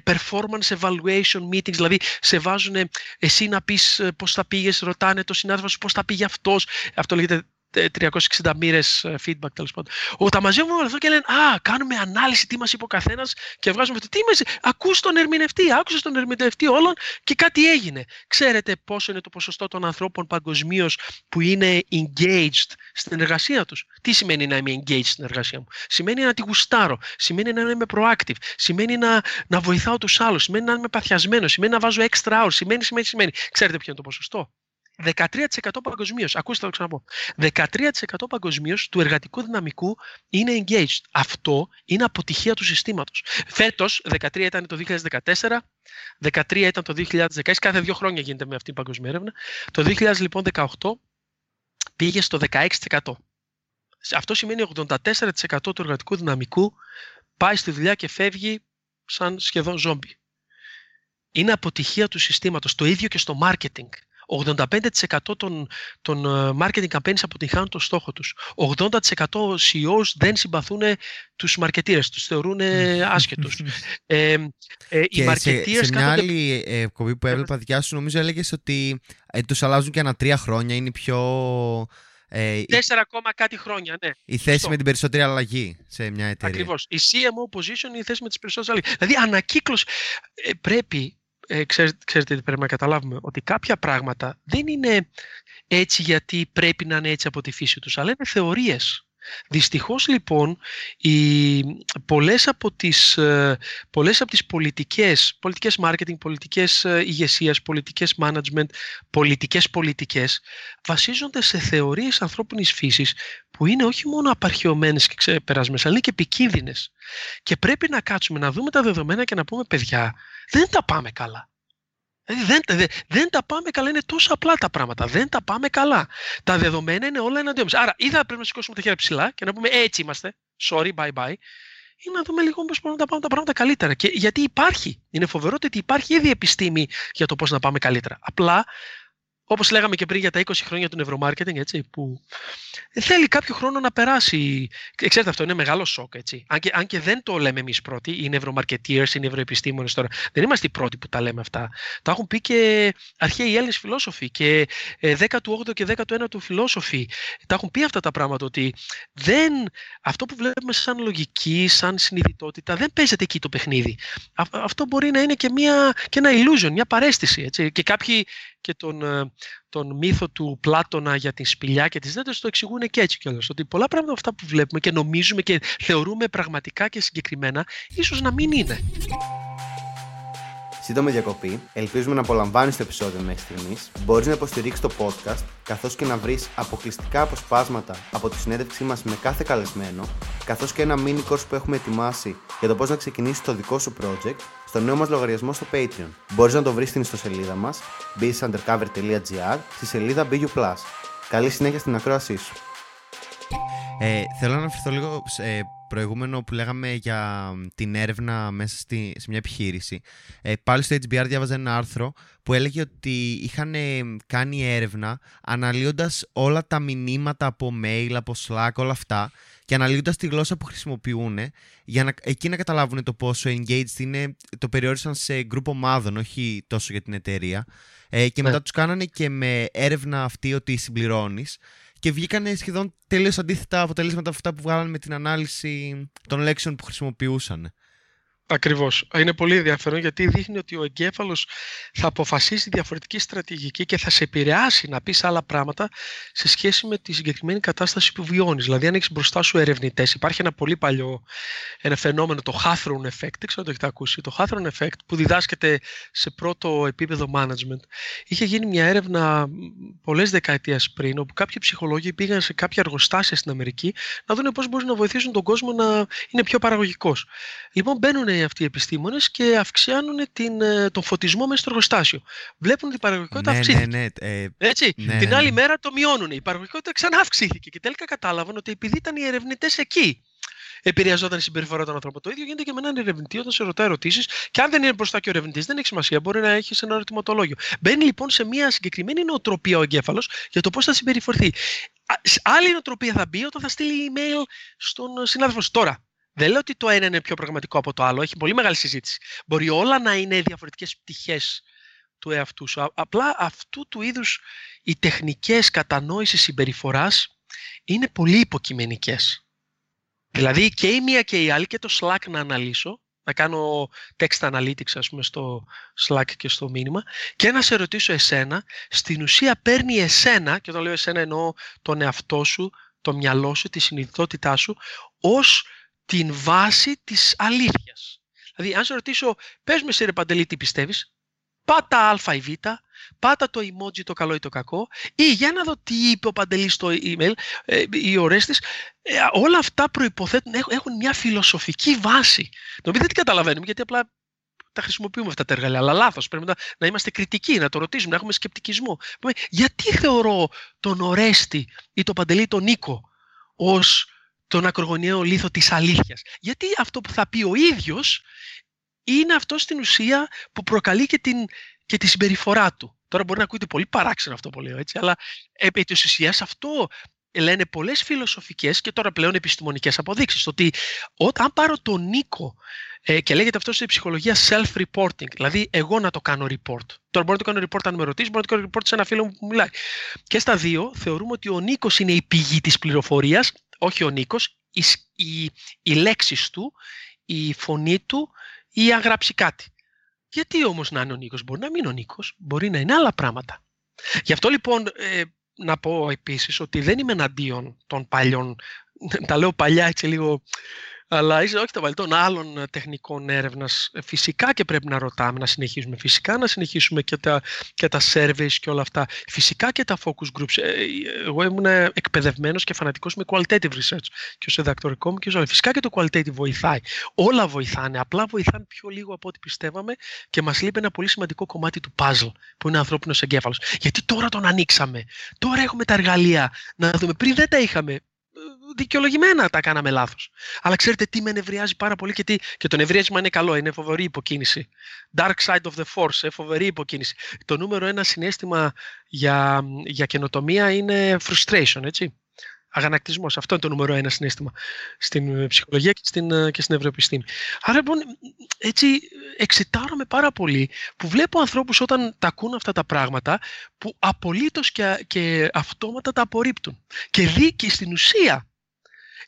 performance evaluation meetings, δηλαδή σε βάζουν εσύ να πεις πώς θα πήγες, ρωτάνε το συνάδελφο σου πώς θα πήγε αυτός. Αυτό λέγεται 360 μοίρες feedback, τέλος πάντων. Τα μαζεύουμε όλο αυτό και λένε, κάνουμε ανάλυση τι μας είπε ο καθένας και βγάζουμε αυτό. Ακούς τον ερμηνευτή, άκουσες τον ερμηνευτή όλων και κάτι έγινε. Ξέρετε πόσο είναι το ποσοστό των ανθρώπων παγκοσμίως που είναι engaged στην εργασία τους? Τι σημαίνει να είμαι engaged στην εργασία μου? Σημαίνει να τη γουστάρω, σημαίνει να είμαι proactive, σημαίνει να βοηθάω τους άλλους, σημαίνει να είμαι παθιασμένος, σημαίνει να βάζω extra hours, σημαίνει. Ξέρετε ποιο είναι το ποσοστό? 13% παγκοσμίως, ακούστε το ξαναπώ. 13% παγκοσμίως του εργατικού δυναμικού είναι engaged. Αυτό είναι αποτυχία του συστήματος. Φέτος, 13 ήταν το 2014, 13 ήταν το 2016, κάθε 2 χρόνια γίνεται με αυτή την παγκοσμία έρευνα. Το 2018 πήγε στο 16%. Αυτό σημαίνει 84% του εργατικού δυναμικού πάει στη δουλειά και φεύγει σαν σχεδόν ζόμπι. Είναι αποτυχία του συστήματος, το ίδιο και στο marketing. 85% των marketing campaigns αποτυγχάνουν το στόχο τους. 80% CEOs δεν συμπαθούν τους μαρκετήρες, τους θεωρούν άσχετους. Και οι μαρκετήρες σε μια άλλη κοπή που έβλεπα δικιά σου, νομίζω έλεγες ότι τους αλλάζουν και ανά 3 χρόνια, είναι πιο... 4 ακόμα κάτι χρόνια, ναι. Η θέση με την περισσότερη αλλαγή σε μια εταιρεία. Ακριβώς. Η CMO position είναι η θέση με τις περισσότερες αλλαγές. Δηλαδή ανακύκλωση πρέπει... Ξέρετε τι πρέπει να καταλάβουμε? Ότι κάποια πράγματα δεν είναι έτσι γιατί πρέπει να είναι έτσι από τη φύση τους, αλλά είναι θεωρίες. Δυστυχώς λοιπόν πολλές από τις πολιτικές marketing, πολιτικές ηγεσίας, πολιτικές management, πολιτικές βασίζονται σε θεωρίες ανθρώπινης φύσης που είναι όχι μόνο απαρχαιωμένες και ξεπερασμένες, αλλά είναι και επικίνδυνες. Και πρέπει να κάτσουμε να δούμε τα δεδομένα και να πούμε, παιδιά, δεν τα πάμε καλά. Δεν τα πάμε καλά, είναι τόσο απλά τα πράγματα. Δεν τα πάμε καλά. Τα δεδομένα είναι όλα εναντίον μας. Άρα, ή θα πρέπει να σηκώσουμε τα χέρια ψηλά και να πούμε έτσι είμαστε, sorry, bye bye, ή να δούμε λίγο πώς μπορούμε να πάμε τα πράγματα καλύτερα. Και γιατί υπάρχει, είναι φοβερό ότι υπάρχει ήδη επιστήμη για το πώς να πάμε καλύτερα. Απλά, όπως λέγαμε και πριν για τα 20 χρόνια του νευρομάρκετινγκ, έτσι, που θέλει κάποιο χρόνο να περάσει. Ξέρετε, αυτό είναι μεγάλο σοκ, έτσι. Αν και δεν το λέμε εμείς πρώτοι, οι νευρομαρκετήρες, οι νευροεπιστήμονες τώρα, δεν είμαστε οι πρώτοι που τα λέμε αυτά. Τα έχουν πει και αρχαίοι Έλληνες φιλόσοφοι και 18ο και 19ο φιλόσοφοι. Τα έχουν πει αυτά τα πράγματα, ότι αυτό που βλέπουμε σαν λογική, σαν συνειδητότητα, δεν παίζεται εκεί το παιχνίδι. Αυτό μπορεί να είναι και ένα illusion, μια παρέστηση. Έτσι. Και κάποιοι και τον μύθο του Πλάτωνα για τη σπηλιά και τις δέντες το εξηγούν και έτσι κιόλας. Ότι πολλά πράγματα αυτά που βλέπουμε και νομίζουμε και θεωρούμε πραγματικά και συγκεκριμένα, ίσως να μην είναι. σύντομη διακοπή, ελπίζουμε να απολαμβάνεις το επεισόδιο μέχρι στιγμής. Μπορείς να υποστηρίξεις το podcast, καθώς και να βρεις αποκλειστικά αποσπάσματα από τη συνέντευξή μας με κάθε καλεσμένο, καθώς και ένα mini course που έχουμε ετοιμάσει για το πώς να ξεκινήσεις το δικό σου project στο νέο μας λογαριασμό στο Patreon. Μπορείς να το βρεις στην ιστοσελίδα μας, businessundercover.gr, στη σελίδα BU+. Καλή συνέχεια στην ακρόασή σου. Θέλω να αναφερθώ λίγο σε προηγούμενο που λέγαμε για την έρευνα μέσα σε μια επιχείρηση. Πάλι στο HBR διάβαζα ένα άρθρο που έλεγε ότι είχαν κάνει έρευνα αναλύοντας όλα τα μηνύματα από mail, από Slack, όλα αυτά και αναλύοντας τη γλώσσα που χρησιμοποιούν για να, εκεί να καταλάβουν το πόσο engaged είναι. Το περιόρισαν σε group ομάδων, όχι τόσο για την εταιρεία. Και μετά τους κάνανε και με έρευνα αυτή ότι συμπληρώνεις. Και βγήκανε σχεδόν τελείως αντίθετα αποτελέσματα από αυτά που βγάλανε με την ανάλυση των λέξεων που χρησιμοποιούσαν. Ακριβώς. Είναι πολύ ενδιαφέρον γιατί δείχνει ότι ο εγκέφαλος θα αποφασίσει διαφορετική στρατηγική και θα σε επηρεάσει να πεις άλλα πράγματα σε σχέση με τη συγκεκριμένη κατάσταση που βιώνεις. Δηλαδή, αν έχεις μπροστά σου ερευνητές, υπάρχει ένα πολύ παλιό φαινόμενο, το Hawthorne effect. Δεν ξέρω αν το έχετε ακούσει. Το Hawthorne effect που διδάσκεται σε πρώτο επίπεδο management. Είχε γίνει μια έρευνα πολλές δεκαετίες πριν, όπου κάποιοι ψυχολόγοι πήγαν σε κάποια εργοστάσια στην Αμερική να δουν πώς μπορούν να βοηθήσουν τον κόσμο να είναι πιο παραγωγικός. Λοιπόν, μπαίνουν αυτοί οι επιστήμονες και αυξάνουν τον φωτισμό μέσα στο εργοστάσιο. Βλέπουν ότι η παραγωγικότητα αυξήθηκε. Έτσι. Ναι, την άλλη μέρα το μειώνουν. Η παραγωγικότητα ξανά αυξήθηκε. Και τελικά κατάλαβαν ότι επειδή ήταν οι ερευνητές εκεί, επηρεαζόταν η συμπεριφορά των ανθρώπων. Το ίδιο γίνεται και με έναν ερευνητή όταν σε ρωτά ερωτήσεις. Και αν δεν είναι μπροστά και ο ερευνητής, δεν έχει σημασία. Μπορεί να έχει ένα ερωτηματολόγιο. Μπαίνει λοιπόν σε μια συγκεκριμένη νοοτροπία ο εγκέφαλος για το πώς θα συμπεριφερθεί. Άλλη νοοτροπία θα μπει όταν θα στείλει email στον συνάδελφο τώρα. Δεν λέω ότι το ένα είναι πιο πραγματικό από το άλλο. Έχει πολύ μεγάλη συζήτηση. Μπορεί όλα να είναι διαφορετικές πτυχές του εαυτού σου. Απλά αυτού του είδους οι τεχνικές κατανόησης συμπεριφοράς είναι πολύ υποκειμενικές. Δηλαδή και η μία και η άλλη και το Slack να αναλύσω, να κάνω text analytics ας πούμε στο Slack και στο μήνυμα και να σε ρωτήσω εσένα, στην ουσία παίρνει εσένα, και όταν λέω εσένα εννοώ τον εαυτό σου, το μυαλό σου, τη συνειδητότητά σου, ως την βάση της αλήθειας. Δηλαδή, αν σε ρωτήσω, πες με σε ρε Παντελή τι πιστεύεις, πάτα α ή β, πάτα το emoji το καλό ή το κακό, ή για να δω τι είπε ο Παντελής στο email ή ο Ρέστης, όλα αυτά προϋποθέτουν, έχουν μια φιλοσοφική βάση. Νομίζω δεν την καταλαβαίνουμε, γιατί απλά τα χρησιμοποιούμε αυτά τα εργαλεία, αλλά λάθος. Πρέπει να είμαστε κριτικοί, να το ρωτήσουμε, να έχουμε σκεπτικισμό. Γιατί θεωρώ τον Ορέστη ή τον Παντελή τον Νίκο ως τον ακρογωνιαίο λίθο της αλήθειας? Γιατί αυτό που θα πει ο ίδιος είναι αυτό στην ουσία που προκαλεί και τη συμπεριφορά του. Τώρα μπορεί να ακούγεται πολύ παράξενο αυτό που λέω, έτσι, αλλά επί της ουσίας αυτό λένε πολλές φιλοσοφικές και τώρα πλέον επιστημονικές αποδείξεις. Ότι αν πάρω τον Νίκο και λέγεται αυτό στη ψυχολογία self-reporting, δηλαδή εγώ να το κάνω report. Τώρα μπορώ να το κάνω report αν με ρωτήσει, μπορώ να το κάνω report σε ένα φίλο μου που μιλάει. Και στα δύο θεωρούμε ότι ο Νίκος είναι η πηγή της πληροφορίας. Όχι ο Νίκος, οι λέξεις του, η φωνή του ή αν γράψει κάτι. Γιατί όμως να είναι ο Νίκος? Μπορεί να μην είναι ο Νίκος, μπορεί να είναι άλλα πράγματα. Γι' αυτό λοιπόν να πω επίσης ότι δεν είμαι εναντίον των παλιών, τα λέω παλιά έτσι λίγο, αλλά όχι τα παλιά, των άλλων τεχνικών έρευνας. Φυσικά και πρέπει να ρωτάμε, να συνεχίσουμε. Φυσικά να συνεχίσουμε και τα surveys και όλα αυτά. Φυσικά και τα focus groups. Εγώ ήμουν εκπαιδευμένος και φανατικός με qualitative research και ως διδακτορικό μου και ζωή. Φυσικά και το qualitative βοηθάει. Όλα βοηθάνε. Απλά βοηθάνε πιο λίγο από ό,τι πιστεύαμε και μας λείπει ένα πολύ σημαντικό κομμάτι του puzzle που είναι ο ανθρώπινος εγκέφαλος. Γιατί τώρα τον ανοίξαμε. Τώρα έχουμε τα εργαλεία να δούμε. Πριν δεν τα είχαμε. Δικαιολογημένα τα κάναμε λάθος. Αλλά ξέρετε τι με νευριάζει πάρα πολύ και το νευριάζημα είναι καλό, είναι φοβερή υποκίνηση. Dark side of the force, φοβερή υποκίνηση. Το νούμερο ένα συναίσθημα για καινοτομία είναι frustration, έτσι. Αγανακτισμός. Αυτό είναι το νούμερο ένα συναίσθημα στην ψυχολογία και στην ευρωεπιστήμη. Άρα λοιπόν, έτσι εξητάρομαι πάρα πολύ που βλέπω ανθρώπους όταν τα ακούν αυτά τα πράγματα που απολύτως και αυτόματα τα απορρίπτουν. Και δίκαιοι στην ουσία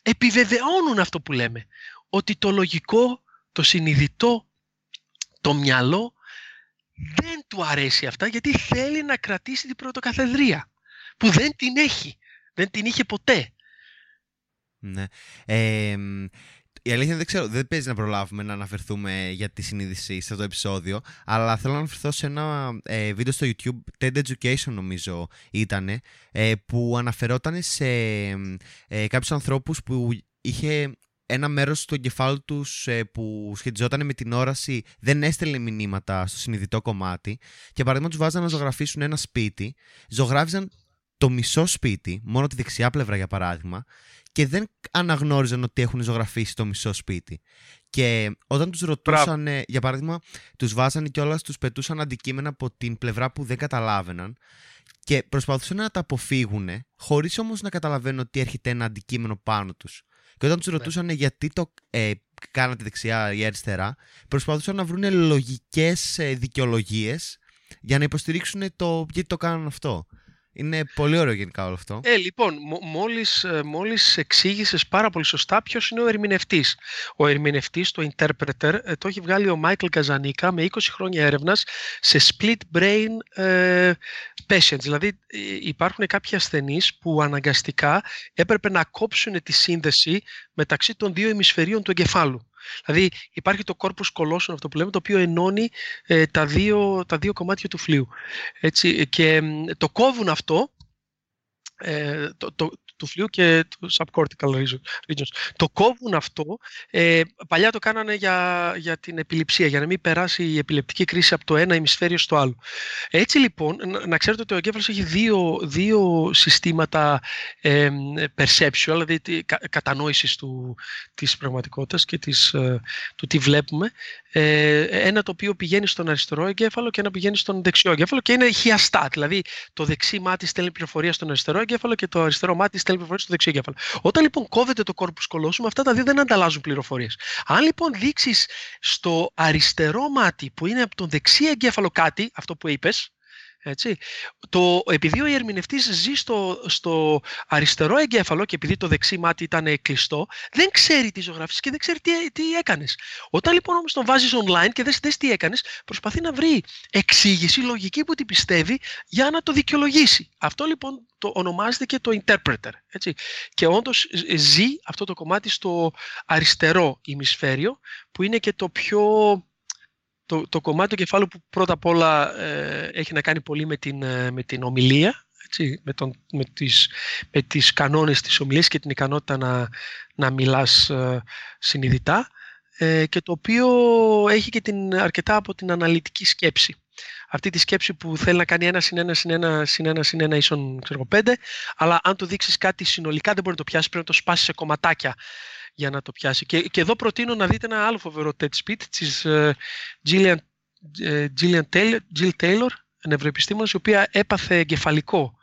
επιβεβαιώνουν αυτό που λέμε. Ότι το λογικό, το συνειδητό, το μυαλό δεν του αρέσει αυτά γιατί θέλει να κρατήσει την πρωτοκαθεδρία που δεν την έχει. Δεν την είχε ποτέ. Ναι. Η αλήθεια δεν ξέρω, δεν παίζει να προλάβουμε να αναφερθούμε για τη συνείδηση σε αυτό το επεισόδιο, αλλά θέλω να αναφερθώ σε ένα βίντεο στο YouTube, TED Education νομίζω ήτανε, που αναφερόταν σε κάποιους ανθρώπους που είχε ένα μέρος του εγκεφάλου τους που σχετιζόταν με την όραση, δεν έστελνε μηνύματα στο συνειδητό κομμάτι και παράδειγμα τους βάζαν να ζωγραφίσουν ένα σπίτι, ζωγράφιζαν το μισό σπίτι, μόνο τη δεξιά πλευρά για παράδειγμα, και δεν αναγνώριζαν ότι έχουν ζωγραφίσει το μισό σπίτι. Και όταν τους ρωτούσαν, για παράδειγμα, τους βάζανε κιόλας, τους πετούσαν αντικείμενα από την πλευρά που δεν καταλάβαιναν και προσπαθούσαν να τα αποφύγουν, χωρίς όμως να καταλαβαίνουν ότι έρχεται ένα αντικείμενο πάνω τους. Και όταν τους ρωτούσαν γιατί το κάνατε δεξιά ή αριστερά, προσπαθούσαν να βρουν λογικές δικαιολογίες για να υποστηρίξουν το γιατί το κάνουν αυτό. Είναι πολύ ωραίο γενικά όλο αυτό. Λοιπόν, μόλις εξήγησες πάρα πολύ σωστά ποιος είναι ο ερμηνευτής. Ο ερμηνευτής, το interpreter, το έχει βγάλει ο Michael Gazzaniga με 20 χρόνια έρευνας σε split brain patients. Δηλαδή υπάρχουν κάποιοι ασθενείς που αναγκαστικά έπρεπε να κόψουν τη σύνδεση μεταξύ των δύο ημισφαιρίων του εγκεφάλου. Δηλαδή υπάρχει το corpus callosum, αυτό που λέμε, το οποίο ενώνει τα δύο κομμάτια του φλοιού. Έτσι, και το κόβουν αυτό, του φλοιού και του subcortical regions. Το κόβουν αυτό, παλιά το κάνανε για την επιληψία, για να μην περάσει η επιλεπτική κρίση από το ένα ημισφαίριο στο άλλο. Έτσι λοιπόν, να ξέρετε ότι ο εγκέφαλος έχει δύο συστήματα perceptual, δηλαδή κατανόησης της πραγματικότητας και του τι βλέπουμε. Ένα το οποίο πηγαίνει στον αριστερό εγκέφαλο και ένα πηγαίνει στον δεξιό εγκέφαλο και είναι χιαστά, δηλαδή το δεξί μάτι στέλνει πληροφορία στον αριστερό εγκέφαλο και το αριστερό μάτι στέλνει πληροφορία στο δεξιό εγκέφαλο. Όταν λοιπόν κόβεται το corpus callosum, αυτά τα δύο δεν ανταλλάζουν πληροφορίες. Αν λοιπόν δείξεις στο αριστερό μάτι που είναι από τον δεξί εγκέφαλο κάτι, αυτό που είπες, έτσι, επειδή ο ερμηνευτής ζει στο αριστερό εγκέφαλο και επειδή το δεξί μάτι ήταν κλειστό, δεν ξέρει τι ζωγράφησες και δεν ξέρει τι έκανες. Όταν λοιπόν όμως τον βάζεις online και δεν δες τι έκανες, προσπαθεί να βρει εξήγηση, λογική που την πιστεύει για να το δικαιολογήσει. Αυτό λοιπόν το ονομάζεται και το interpreter. Έτσι. Και όντως ζει αυτό το κομμάτι στο αριστερό ημισφαίριο που είναι και το πιο... Το κομμάτι του κεφάλου που πρώτα απ' όλα έχει να κάνει πολύ με την ομιλία, έτσι, με τις κανόνες της ομιλίας και την ικανότητα να μιλάς συνειδητά και το οποίο έχει και αρκετά από την αναλυτική σκέψη. Αυτή τη σκέψη που θέλει να κάνει 1 συν 1 συν 1 συν 1 συν 1 ίσον 5, αλλά αν του δείξεις κάτι συνολικά δεν μπορεί να το πιάσει, πρέπει να το σπάσει σε κομματάκια για να το πιάσει. Και εδώ προτείνω να δείτε ένα άλλο φοβερό TED Speech της Jill Taylor, νευροεπιστήμονας, η οποία έπαθε εγκεφαλικό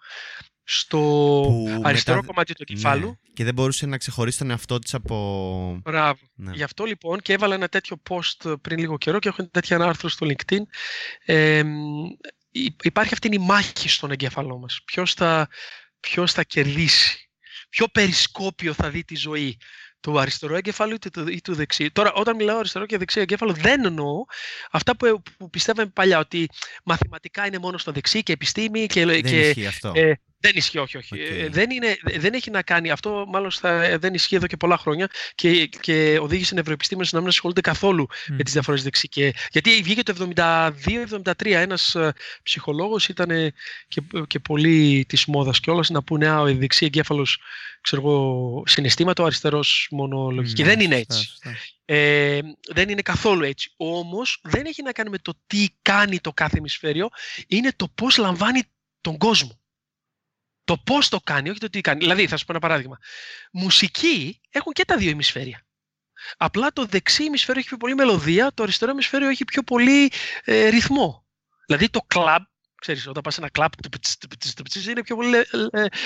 στο αριστερό κομμάτι του εγκεφάλου. Ναι. Και δεν μπορούσε να ξεχωρίσει τον εαυτό της από... Μπράβο. Ναι. Γι' αυτό λοιπόν και έβαλα ένα τέτοιο post πριν λίγο καιρό και έχω τέτοιο άρθρο στο LinkedIn. Υπάρχει αυτή η μάχη στον εγκέφαλό μας. Ποιος θα κερδίσει. Ποιο περισκόπιο θα δει τη ζωή. Του αριστερού εγκεφάλου ή του δεξιού. Τώρα, όταν μιλάω αριστερό και δεξιό εγκέφαλο, δεν εννοώ αυτά που πιστεύαμε παλιά, ότι μαθηματικά είναι μόνο στο δεξί και επιστήμη. Δεν ισχύει αυτό. Δεν ισχύει, όχι. Okay. Δεν έχει να κάνει. Αυτό μάλλον δεν ισχύει εδώ και πολλά χρόνια και οδήγησε νευροεπιστήμονες να μην ασχολούνται καθόλου με τις διαφορές δεξί. Γιατί βγήκε το 1972-1973 ένας ψυχολόγος, ήταν και πολύ της μόδας κιόλας, να πούνε ο δεξί εγκέφαλος συναισθήματα, ο αριστερός μόνο λογική. Δεν είναι έτσι. Δεν είναι καθόλου έτσι. Όμως δεν έχει να κάνει με το τι κάνει το κάθε ημισφαίριο, είναι το πώς λαμβάνει τον κόσμο. Το πώς το κάνει, όχι το τι κάνει. Δηλαδή, θα σου πω ένα παράδειγμα. Μουσική έχουν και τα δύο ημισφαίρια. Απλά το δεξί ημισφαίριο έχει πιο πολύ μελωδία, το αριστερό ημισφαίριο έχει πιο πολύ ρυθμό. Δηλαδή, το κλαμπ, ξέρεις, όταν πας ένα κλαμπ, είναι πιο πολύ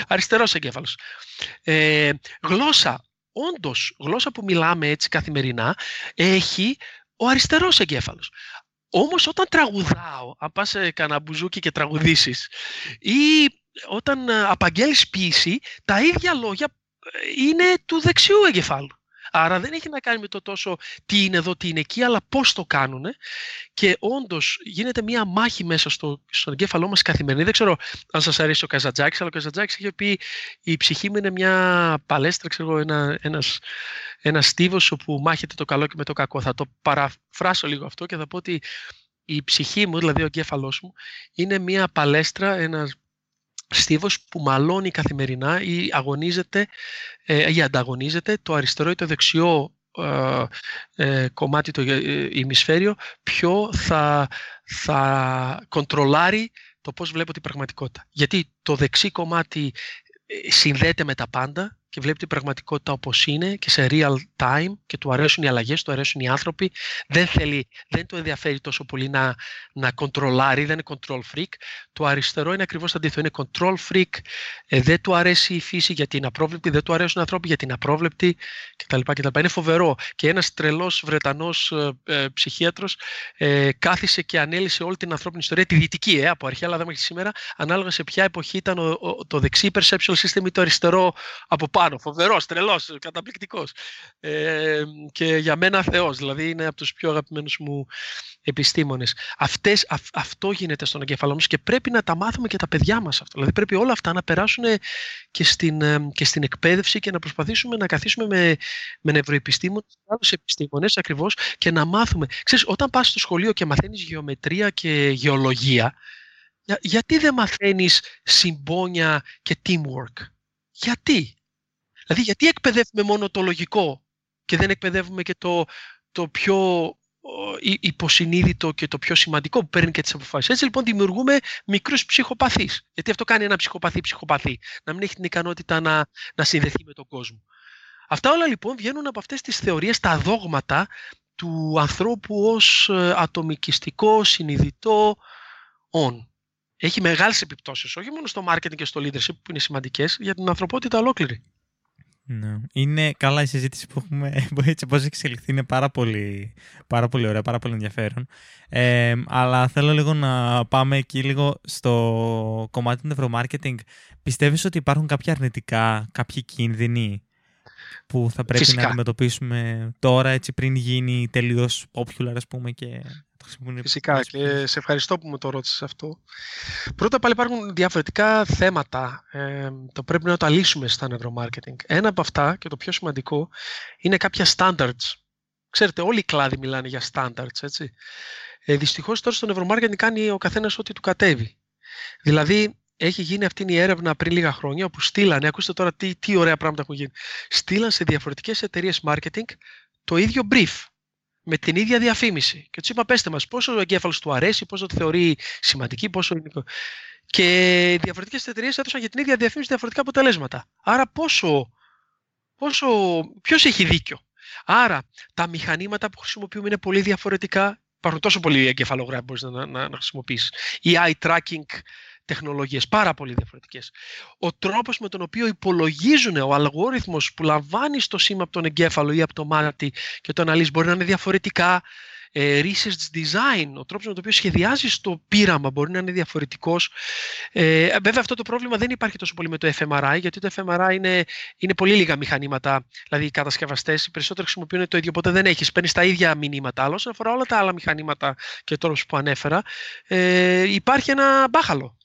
αριστερός εγκέφαλος. Γλώσσα, όντως, γλώσσα που μιλάμε έτσι καθημερινά, έχει ο αριστερός εγκέφαλος. Όμως, όταν τραγουδάω, αν πας σε κανένα μπουζούκι και τραγουδήσεις, ή όταν απαγγέλεις ποίηση, τα ίδια λόγια είναι του δεξιού εγκεφάλου. Άρα δεν έχει να κάνει με το τόσο τι είναι εδώ, τι είναι εκεί, αλλά πώς το κάνουνε. Και όντως γίνεται μια μάχη μέσα στον εγκέφαλό μας καθημερινή. Δεν ξέρω αν σας αρέσει ο Καζαντζάκης, αλλά ο Καζαντζάκης είχε πει η ψυχή μου είναι μια παλέστρα, ξέρω, ένας στίβος όπου μάχεται το καλό και με το κακό. Θα το παραφράσω λίγο αυτό και θα πω ότι η ψυχή μου, δηλαδή ο εγκέφαλός μου, είναι μια παλέστρα, ένας στίβος που μαλώνει καθημερινά ή αγωνίζεται ή ανταγωνίζεται το αριστερό ή το δεξιό κομμάτι, το ημισφαίριο, ποιο θα κοντρολάρει το πώς βλέπω την πραγματικότητα. Γιατί το δεξί κομμάτι συνδέεται με τα πάντα και βλέπει την πραγματικότητα όπως είναι και σε real time και του αρέσουν οι αλλαγές, του αρέσουν οι άνθρωποι, δεν το ενδιαφέρει τόσο πολύ να κοντρολάρει, δεν είναι control freak. Το αριστερό είναι ακριβώς το αντίθετο, είναι control freak, δεν του αρέσει η φύση γιατί είναι απρόβλεπτη, δεν του αρέσουν οι άνθρωποι γιατί είναι απρόβλεπτοι κτλ. Είναι φοβερό και ένας τρελός Βρετανός ψυχίατρος κάθισε και ανέλησε όλη την ανθρώπινη ιστορία, τη δυτική από αρχαία Ελλάδα μέχρι σήμερα, ανάλογα σε ποια εποχή ήταν το δεξί perceptual system ή το αριστερό από πάνω. Φοβερός, τρελός, καταπληκτικός. Και για μένα θεός, δηλαδή είναι από τους πιο αγαπημένους μου επιστήμονες. Αυτό γίνεται στον εγκέφαλό μας και πρέπει να τα μάθουμε και τα παιδιά μας αυτό. Δηλαδή πρέπει όλα αυτά να περάσουν και στην εκπαίδευση και να προσπαθήσουμε να καθίσουμε με νευροεπιστήμονες και άλλους επιστήμονες ακριβώς και να μάθουμε. Ξέρεις, όταν πας στο σχολείο και μαθαίνεις γεωμετρία και γεωλογία, γιατί δεν μαθαίνεις συμπόνια και teamwork? Γιατί? Δηλαδή, γιατί εκπαιδεύουμε μόνο το λογικό και δεν εκπαιδεύουμε και το πιο υποσυνείδητο και το πιο σημαντικό που παίρνει και τις αποφάσεις. Έτσι λοιπόν δημιουργούμε μικρούς ψυχοπαθείς. Γιατί αυτό κάνει ένα ψυχοπαθή, να μην έχει την ικανότητα να συνδεθεί με τον κόσμο. Αυτά όλα λοιπόν βγαίνουν από αυτές τις θεωρίες, τα δόγματα του ανθρώπου ως ατομικιστικό, συνειδητό «on». Έχει μεγάλες επιπτώσεις, όχι μόνο στο marketing και στο leadership που είναι σημαντικές, για την ανθρωπότητα ολόκληρη. Ναι. Είναι καλά η συζήτηση που έχουμε, έτσι όπως έχει εξελιχθεί, είναι πάρα πολύ, πάρα πολύ ωραία, πάρα πολύ ενδιαφέρον. Αλλά θέλω λίγο να πάμε εκεί λίγο στο κομμάτι του νευρομάρκετινγκ. Πιστεύεις ότι υπάρχουν κάποια αρνητικά, κάποιοι κίνδυνοι που θα πρέπει να αντιμετωπίσουμε τώρα, έτσι πριν γίνει τελείως popular, ας πούμε, και... Φυσικά, και σε ευχαριστώ που μου το ρώτησες αυτό. Πρώτα απ' όλα υπάρχουν διαφορετικά θέματα το πρέπει να τα λύσουμε στα νευρομάρκετινγκ. Ένα από αυτά και το πιο σημαντικό είναι κάποια standards. Ξέρετε, όλοι οι κλάδοι μιλάνε για standards, έτσι. Δυστυχώς τώρα στο νευρομάρκετινγκ κάνει ο καθένας ό,τι του κατέβει. Δηλαδή, έχει γίνει αυτή η έρευνα πριν λίγα χρόνια όπου στείλανε, ακούστε τώρα τι ωραία πράγματα έχουν γίνει. Στείλαν σε διαφορετικές εταιρείες marketing το ίδιο brief, με την ίδια διαφήμιση. Και του είπα, πέστε μας πόσο ο εγκέφαλος του αρέσει, πόσο το θεωρεί σημαντική, πόσο ελληνικό. Και οι διαφορετικές εταιρείες έδωσαν για την ίδια διαφήμιση διαφορετικά αποτελέσματα. Άρα ποιος έχει δίκιο? Άρα τα μηχανήματα που χρησιμοποιούμε είναι πολύ διαφορετικά. Υπάρχουν τόσο πολλοί εγκεφαλόγραφοι που μπορείς να χρησιμοποιήσεις. Οι eye tracking τεχνολογίες, πάρα πολύ διαφορετικές. Ο τρόπος με τον οποίο υπολογίζουν, ο αλγόριθμος που λαμβάνει το σήμα από τον εγκέφαλο ή από το μάτι και το αναλύσει μπορεί να είναι διαφορετικά. Research design, ο τρόπος με τον οποίο σχεδιάζεις το πείραμα μπορεί να είναι διαφορετικός. Βέβαια αυτό το πρόβλημα δεν υπάρχει τόσο πολύ με το FMRI, γιατί το FMRI είναι πολύ λίγα μηχανήματα, δηλαδή οι κατασκευαστές, οι περισσότεροι χρησιμοποιούν το ίδιο, οπότε δεν έχεις, παίρνεις τα ίδια μηνύματα. Αλλά όσον αφορά όλα τα άλλα μηχανήματα και τρόπους που ανέφερα, υπάρχει ένα μπάχαλο.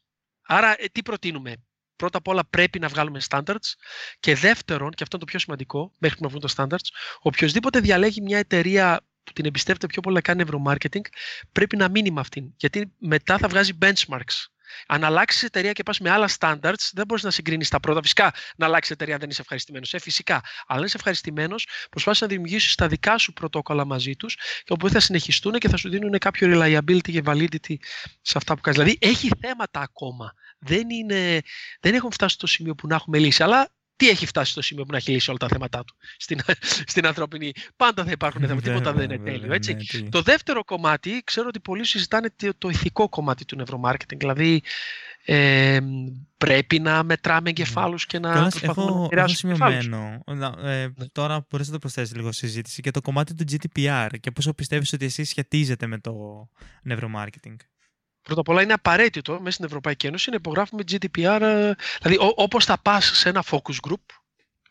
Άρα τι προτείνουμε? Πρώτα απ' όλα πρέπει να βγάλουμε standards και δεύτερον, και αυτό είναι το πιο σημαντικό μέχρι να βγουν τα standards, οποιοςδήποτε διαλέγει μια εταιρεία που την εμπιστεύεται πιο πολύ να κάνει νευρομάρκετινγκ, πρέπει να μείνει με αυτήν, γιατί μετά θα βγάζει benchmarks. Αν αλλάξεις εταιρεία και πας με άλλα standards, δεν μπορείς να συγκρίνεις τα πρώτα. Φυσικά, να αλλάξεις εταιρεία δεν είσαι ευχαριστημένος. Φυσικά. Αλλά αν είσαι ευχαριστημένος, προσπάθησε να δημιουργήσεις τα δικά σου πρωτόκολλα μαζί τους, και όπου θα συνεχιστούν και θα σου δίνουν κάποιο reliability και validity σε αυτά που κάνεις. Δηλαδή, έχει θέματα ακόμα. Δεν έχουν φτάσει στο σημείο που να έχουμε λύσει. Αλλά τι έχει φτάσει στο σημείο που να έχει λύσει όλα τα θέματα του στην ανθρωπινή? Πάντα θα υπάρχουν θέματα, τίποτα δεν είναι τέλειο. Έτσι. Ναι. Το δεύτερο κομμάτι, ξέρω ότι πολλοί συζητάνε το ηθικό κομμάτι του νευρομάρκετινγκ. Δηλαδή πρέπει να μετράμε εγκεφάλους και να προσπαθούμε να επηρεάσουμε εγκεφάλους. Τώρα μπορείς να το προσθέσεις λίγο στη συζήτηση και το κομμάτι του GDPR και πόσο πιστεύεις ότι εσύ σχετίζεται με το νευρομάρκετινγκ. Πρώτα απ' όλα είναι απαραίτητο μέσα στην Ευρωπαϊκή Ένωση να υπογράφουμε GDPR, δηλαδή όπως θα πας σε ένα focus group,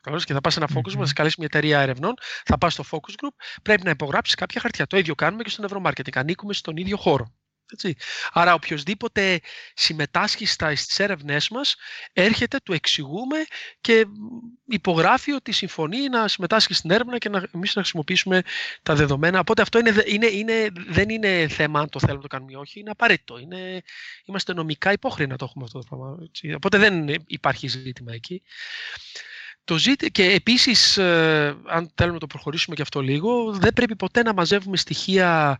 Καλώς, και θα πας σε ένα focus group, θα σε καλέσει μια εταιρεία ερευνών, θα πας στο focus group, πρέπει να υπογράψεις κάποια χαρτιά. Το ίδιο κάνουμε και στο νευρομάρκετινγκ. Ανήκουμε στον ίδιο χώρο. Έτσι. Άρα οποιοσδήποτε συμμετάσχει στις έρευνές μας έρχεται, του εξηγούμε και υπογράφει ότι συμφωνεί να συμμετάσχει στην έρευνα και εμείς να χρησιμοποιήσουμε τα δεδομένα. Οπότε αυτό δεν είναι θέμα αν το θέλουμε να το κάνουμε ή όχι, είναι απαραίτητο. Είμαστε νομικά υπόχρεοι να το έχουμε αυτό το πράγμα. Έτσι. Οπότε δεν υπάρχει ζήτημα εκεί. Και επίσης, αν θέλουμε να το προχωρήσουμε και αυτό λίγο, δεν πρέπει ποτέ να μαζεύουμε στοιχεία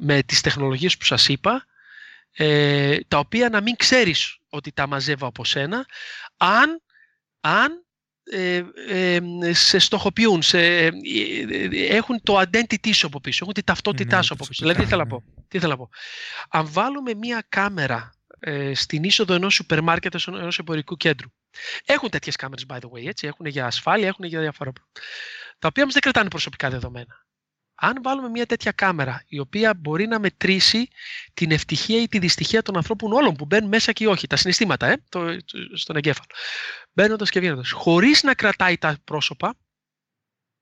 με τις τεχνολογίες που σας είπα, τα οποία να μην ξέρεις ότι τα μαζεύω από σένα, αν σε στοχοποιούν, έχουν το identity σου από πίσω, έχουν την ταυτότητά σου από πίσω. Δηλαδή, τι θέλω να πω. Αν βάλουμε μία κάμερα στην είσοδο ενός σούπερ μάρκετ, ενός εμπορικού κέντρου, έχουν τέτοιες κάμερες, by the way, έτσι, έχουν για ασφάλεια, έχουν για διάφορα, τα οποία μας δεν κρατάνε προσωπικά δεδομένα. Αν βάλουμε μια τέτοια κάμερα, η οποία μπορεί να μετρήσει την ευτυχία ή τη δυστυχία των ανθρώπων όλων που μπαίνουν μέσα και όχι, τα συναισθήματα στον εγκέφαλο, μπαίνοντας και βγαίνοντας, χωρίς να κρατάει τα πρόσωπα,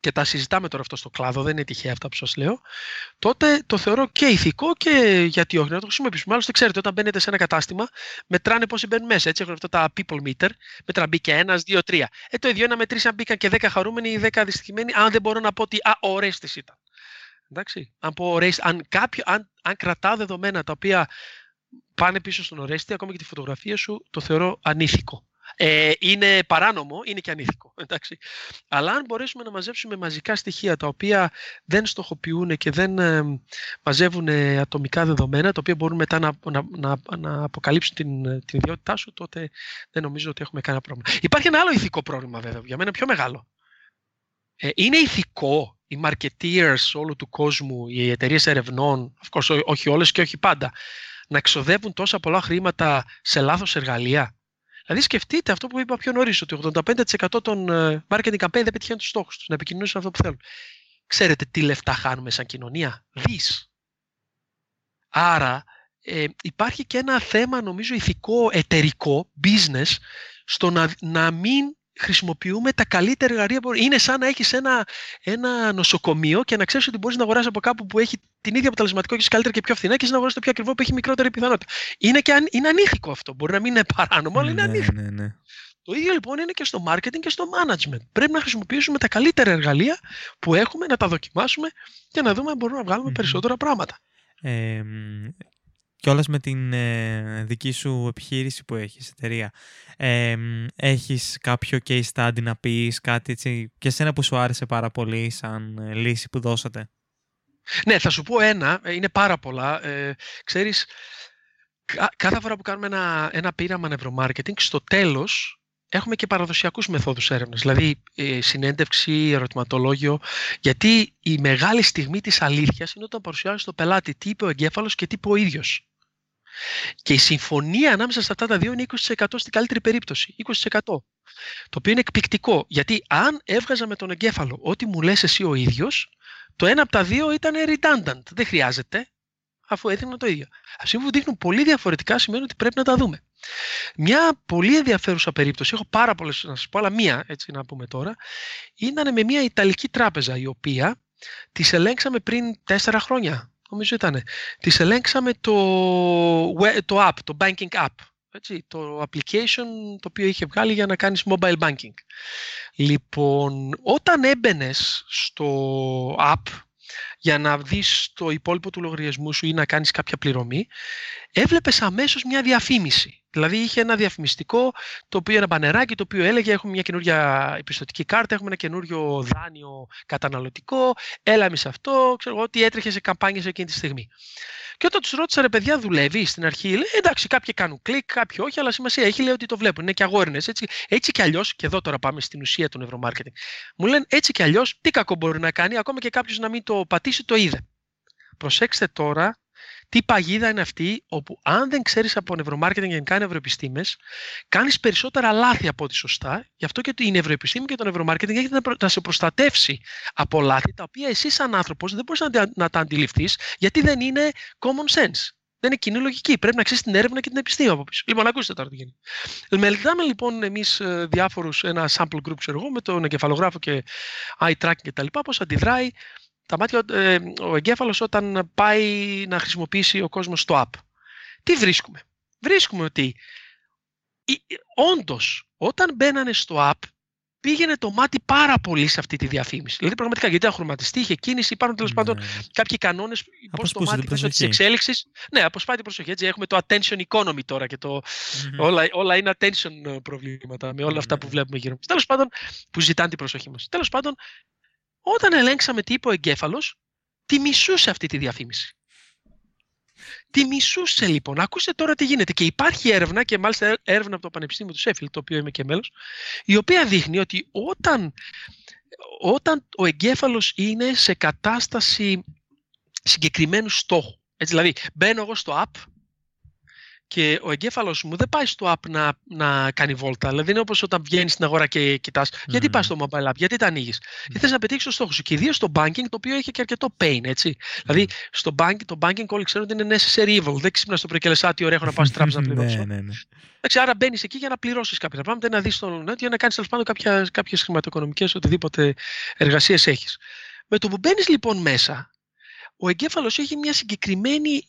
και τα συζητάμε τώρα αυτό στο κλάδο, δεν είναι τυχαία αυτά που σας λέω, τότε το θεωρώ και ηθικό και γιατί όχι να το χρησιμοποιήσουμε. Άλλωστε, ξέρετε, όταν μπαίνετε σε ένα κατάστημα, μετράνε πόσοι μπαίνουν μέσα. Έτσι έχουν αυτά τα people meter, μετράνε μπήκε 1, 2, 3. Το ίδιο να μετρήσει αν μπήκαν και 10 χαρούμενοι ή 10 δυστυχημένοι, αν δεν μπορώ να πω ότι ο Ρέστης ήταν. Εντάξει, αν κρατάω δεδομένα τα οποία πάνε πίσω στον Ορέστη, ακόμα και τη φωτογραφία σου, το θεωρώ ανήθικο. Είναι παράνομο, είναι και ανήθικο. Εντάξει. Αλλά αν μπορέσουμε να μαζέψουμε μαζικά στοιχεία τα οποία δεν στοχοποιούν και δεν μαζεύουν ατομικά δεδομένα, τα οποία μπορούν μετά να αποκαλύψουν την ιδιότητά σου, τότε δεν νομίζω ότι έχουμε κανένα πρόβλημα. Υπάρχει ένα άλλο ηθικό πρόβλημα, βέβαια, για μένα πιο μεγάλο. Είναι ηθικό οι marketeers όλου του κόσμου, οι εταιρείες ερευνών, όχι όλες και όχι πάντα, να ξοδεύουν τόσα πολλά χρήματα σε λάθος εργαλεία? Δηλαδή, σκεφτείτε αυτό που είπα πιο νωρίς, ότι 85% των marketing campaign δεν πετυχαίνουν τους στόχους τους, να επικοινωνήσουν αυτό που θέλουν. Ξέρετε τι λεφτά χάνουμε σαν κοινωνία? Δις. Άρα, υπάρχει και ένα θέμα, νομίζω, ηθικό, εταιρικό, business, στο να μην χρησιμοποιούμε τα καλύτερα εργαλεία. Είναι σαν να έχεις ένα νοσοκομείο και να ξέρεις ότι μπορείς να αγοράσεις από κάπου που έχει την ίδια αποτελεσματικό και καλύτερα και πιο φθηνά, και να αγοράσεις το πιο ακριβό που έχει μικρότερη πιθανότητα. Είναι ανήθικο αυτό. Μπορεί να μην είναι παράνομο, αλλά είναι ανήθικο. Ναι. Το ίδιο λοιπόν είναι και στο marketing και στο management. Πρέπει να χρησιμοποιήσουμε τα καλύτερα εργαλεία που έχουμε, να τα δοκιμάσουμε και να δούμε αν μπορούμε να βγάλουμε περισσότερα πράγματα. Και όλας με την δική σου επιχείρηση που έχεις, εταιρεία, έχεις κάποιο case study να πεις, κάτι έτσι, και εσένα που σου άρεσε πάρα πολύ σαν λύση που δώσατε? Ναι, θα σου πω ένα, είναι πάρα πολλά. Ξέρεις, κάθε φορά που κάνουμε ένα πείραμα νευρομάρκετινγκ, στο τέλος έχουμε και παραδοσιακούς μεθόδους έρευνας, δηλαδή συνέντευξη, ερωτηματολόγιο, γιατί η μεγάλη στιγμή της αλήθειας είναι όταν παρουσιάζει στον πελάτη τι είπε ο εγκέφαλος και τι είπε ο ίδιος. Και η συμφωνία ανάμεσα σε αυτά τα δύο είναι 20% στην καλύτερη περίπτωση. 20%. Το οποίο είναι εκπληκτικό, γιατί αν έβγαζα με τον εγκέφαλο ό,τι μου λες εσύ ο ίδιος, το ένα από τα δύο ήταν redundant, δεν χρειάζεται, αφού έδειχναν το ίδιο. Αφού δείχνουν πολύ διαφορετικά, σημαίνει ότι πρέπει να τα δούμε. Μια πολύ ενδιαφέρουσα περίπτωση, έχω πάρα πολλές να σας πω, αλλά μία έτσι να πούμε τώρα, ήταν με μια Ιταλική τράπεζα, η οποία της ελέγξαμε πριν 4 χρόνια, νομίζω ήταν. Της ελέγξαμε το app, το banking app, έτσι, το application το οποίο είχε βγάλει για να κάνεις mobile banking. Λοιπόν, όταν έμπαινες στο app για να δεις το υπόλοιπο του λογαριασμού σου ή να κάνεις κάποια πληρωμή, έβλεπες αμέσως μια διαφήμιση. Δηλαδή είχε ένα διαφημιστικό, το οποίο ένα μπανεράκι, το οποίο έλεγε έχουμε μια καινούργια επιστοτική κάρτα, έχουμε ένα καινούριο δάνειο καταναλωτικό, έλα εμείς αυτό, ξέρω εγώ, τι έτρεχε σε καμπάνιες εκείνη τη στιγμή. Και όταν τους ρώτησα, ρε παιδιά, δουλεύει? Στην αρχή λέει, εντάξει, κάποιοι κάνουν κλικ, κάποιοι όχι, αλλά σημασία έχει, λέει ότι το βλέπουν, είναι και αγόρινες. Έτσι κι αλλιώς, και εδώ τώρα πάμε στην ουσία του νευρομάρκετινγκ. Μου λένε έτσι κι αλλιώς, τι κακό μπορεί να κάνει, ακόμα και κάποιος να μην το πατήσει, το είδε. Προσέξτε τώρα. Τι παγίδα είναι αυτή, όπου αν δεν ξέρεις από νευρομάρκετινγκ και γενικά νευροεπιστήμες, κάνεις περισσότερα λάθη από ό,τι σωστά. Γι' αυτό και η νευροεπιστήμη και το νευρομάρκετινγκ έχετε να σε προστατεύσει από λάθη, τα οποία εσύ σαν άνθρωπος δεν μπορείς να τα αντιληφθείς, γιατί δεν είναι common sense. Δεν είναι κοινή λογική. Πρέπει να ξέρεις την έρευνα και την επιστήμη από πίσω. Λοιπόν, ακούστε τώρα τι γίνεται. Μελετάμε λοιπόν εμείς διάφορους, ένα sample group, ξέρω εγώ, με τον εγκεφαλογράφο και eye tracking κτλ. Πώς αντιδράει τα μάτια, ο εγκέφαλος όταν πάει να χρησιμοποιήσει ο κόσμος το app. Τι βρίσκουμε? Βρίσκουμε ότι όντως όταν μπαίνανε στο app, πήγαινε το μάτι πάρα πολύ σε αυτή τη διαφήμιση. Δηλαδή, πραγματικά, γιατί ήταν χρωματιστή, είχε κίνηση, υπάρχουν τέλος πάντων κάποιοι κανόνες πώς το μάτι μέσω της εξέλιξης. Ναι, αποσπάει την προσοχή. Έτσι, έχουμε το attention economy τώρα και το. Όλα είναι attention προβλήματα με όλα αυτά που βλέπουμε γύρω μας. Τέλος πάντων, που ζητάνε την προσοχή μας. Τέλος πάντων, όταν ελέγξαμε τι είπε ο εγκέφαλος, τη μισούσε αυτή τη διαφήμιση. Τη μισούσε λοιπόν. Ακούστε τώρα τι γίνεται. Και υπάρχει έρευνα, και μάλιστα έρευνα από το Πανεπιστήμιο του Sheffield, το οποίο είμαι και μέλος, η οποία δείχνει ότι όταν ο εγκέφαλος είναι σε κατάσταση συγκεκριμένου στόχου, έτσι, δηλαδή μπαίνω εγώ στο app και ο εγκέφαλος μου δεν πάει στο app να κάνει βόλτα. Δηλαδή είναι όπως όταν βγαίνεις στην αγορά και κοιτάς, γιατί πας στο mobile app, γιατί τα ανοίγεις. Γιατί θες να πετύχεις το στόχο σου. Και ιδίως στο banking, το οποίο έχει και αρκετό pain, έτσι. Δηλαδή το banking όλοι ξέρουν ότι είναι necessary evil. Δεν ξύπνας το πρωί και λες, τι ωραία, έχω να πάω στην τράπεζα να πληρώσω. Εντάξει, άρα μπαίνεις εκεί για να πληρώσεις κάποια πράγματα, να δεις τον νέο, για να κάνεις τέλος πάντων κάποιες χρηματοοικονομικές, οτιδήποτε εργασίες έχεις. Με το που μπαίνεις λοιπόν μέσα, ο εγκέφαλος έχει μια συγκεκριμένη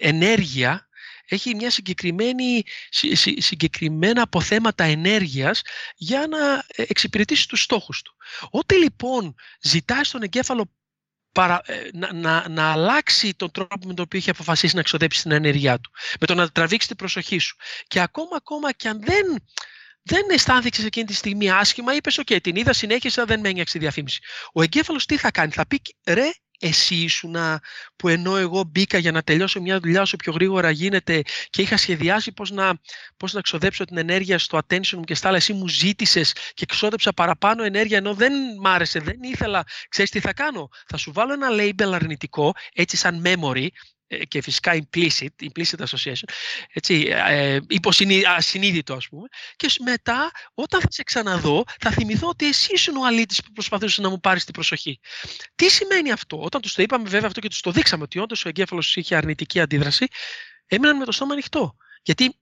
ενέργεια, έχει μια συγκεκριμένα αποθέματα ενέργειας για να εξυπηρετήσει τους στόχους του. Ό,τι λοιπόν ζητάει στον εγκέφαλο να αλλάξει τον τρόπο με τον οποίο έχει αποφασίσει να ξοδέψει την ενέργειά του, με το να τραβήξει την προσοχή σου. Και ακόμα και αν δεν αισθάνθηκες εκείνη τη στιγμή άσχημα, είπες «ΟΚ, την είδα, συνέχισα, δεν με ένιωξε η διαφήμιση». Ο εγκέφαλος τι θα κάνει? Θα πει «Ρε, εσύ ήσουνα που ενώ εγώ μπήκα για να τελειώσω μια δουλειά όσο πιο γρήγορα γίνεται και είχα σχεδιάσει πώς να ξοδέψω την ενέργεια στο attention μου και στα άλλα, εσύ μου ζήτησες και ξόδεψα παραπάνω ενέργεια ενώ δεν μ' άρεσε, δεν ήθελα, ξέρεις τι θα κάνω? Θα σου βάλω ένα label αρνητικό, έτσι σαν memory». Και φυσικά Implicit Association, έτσι, ασυνείδητο ας πούμε, και μετά όταν θα σε ξαναδώ θα θυμηθώ ότι εσύ ήσουν ο αλήτης που προσπαθούσε να μου πάρεις την προσοχή. Τι σημαίνει αυτό? Όταν τους το είπαμε βέβαια αυτό και τους το δείξαμε ότι όντως ο εγκέφαλος είχε αρνητική αντίδραση, έμειναν με το στόμα ανοιχτό. Γιατί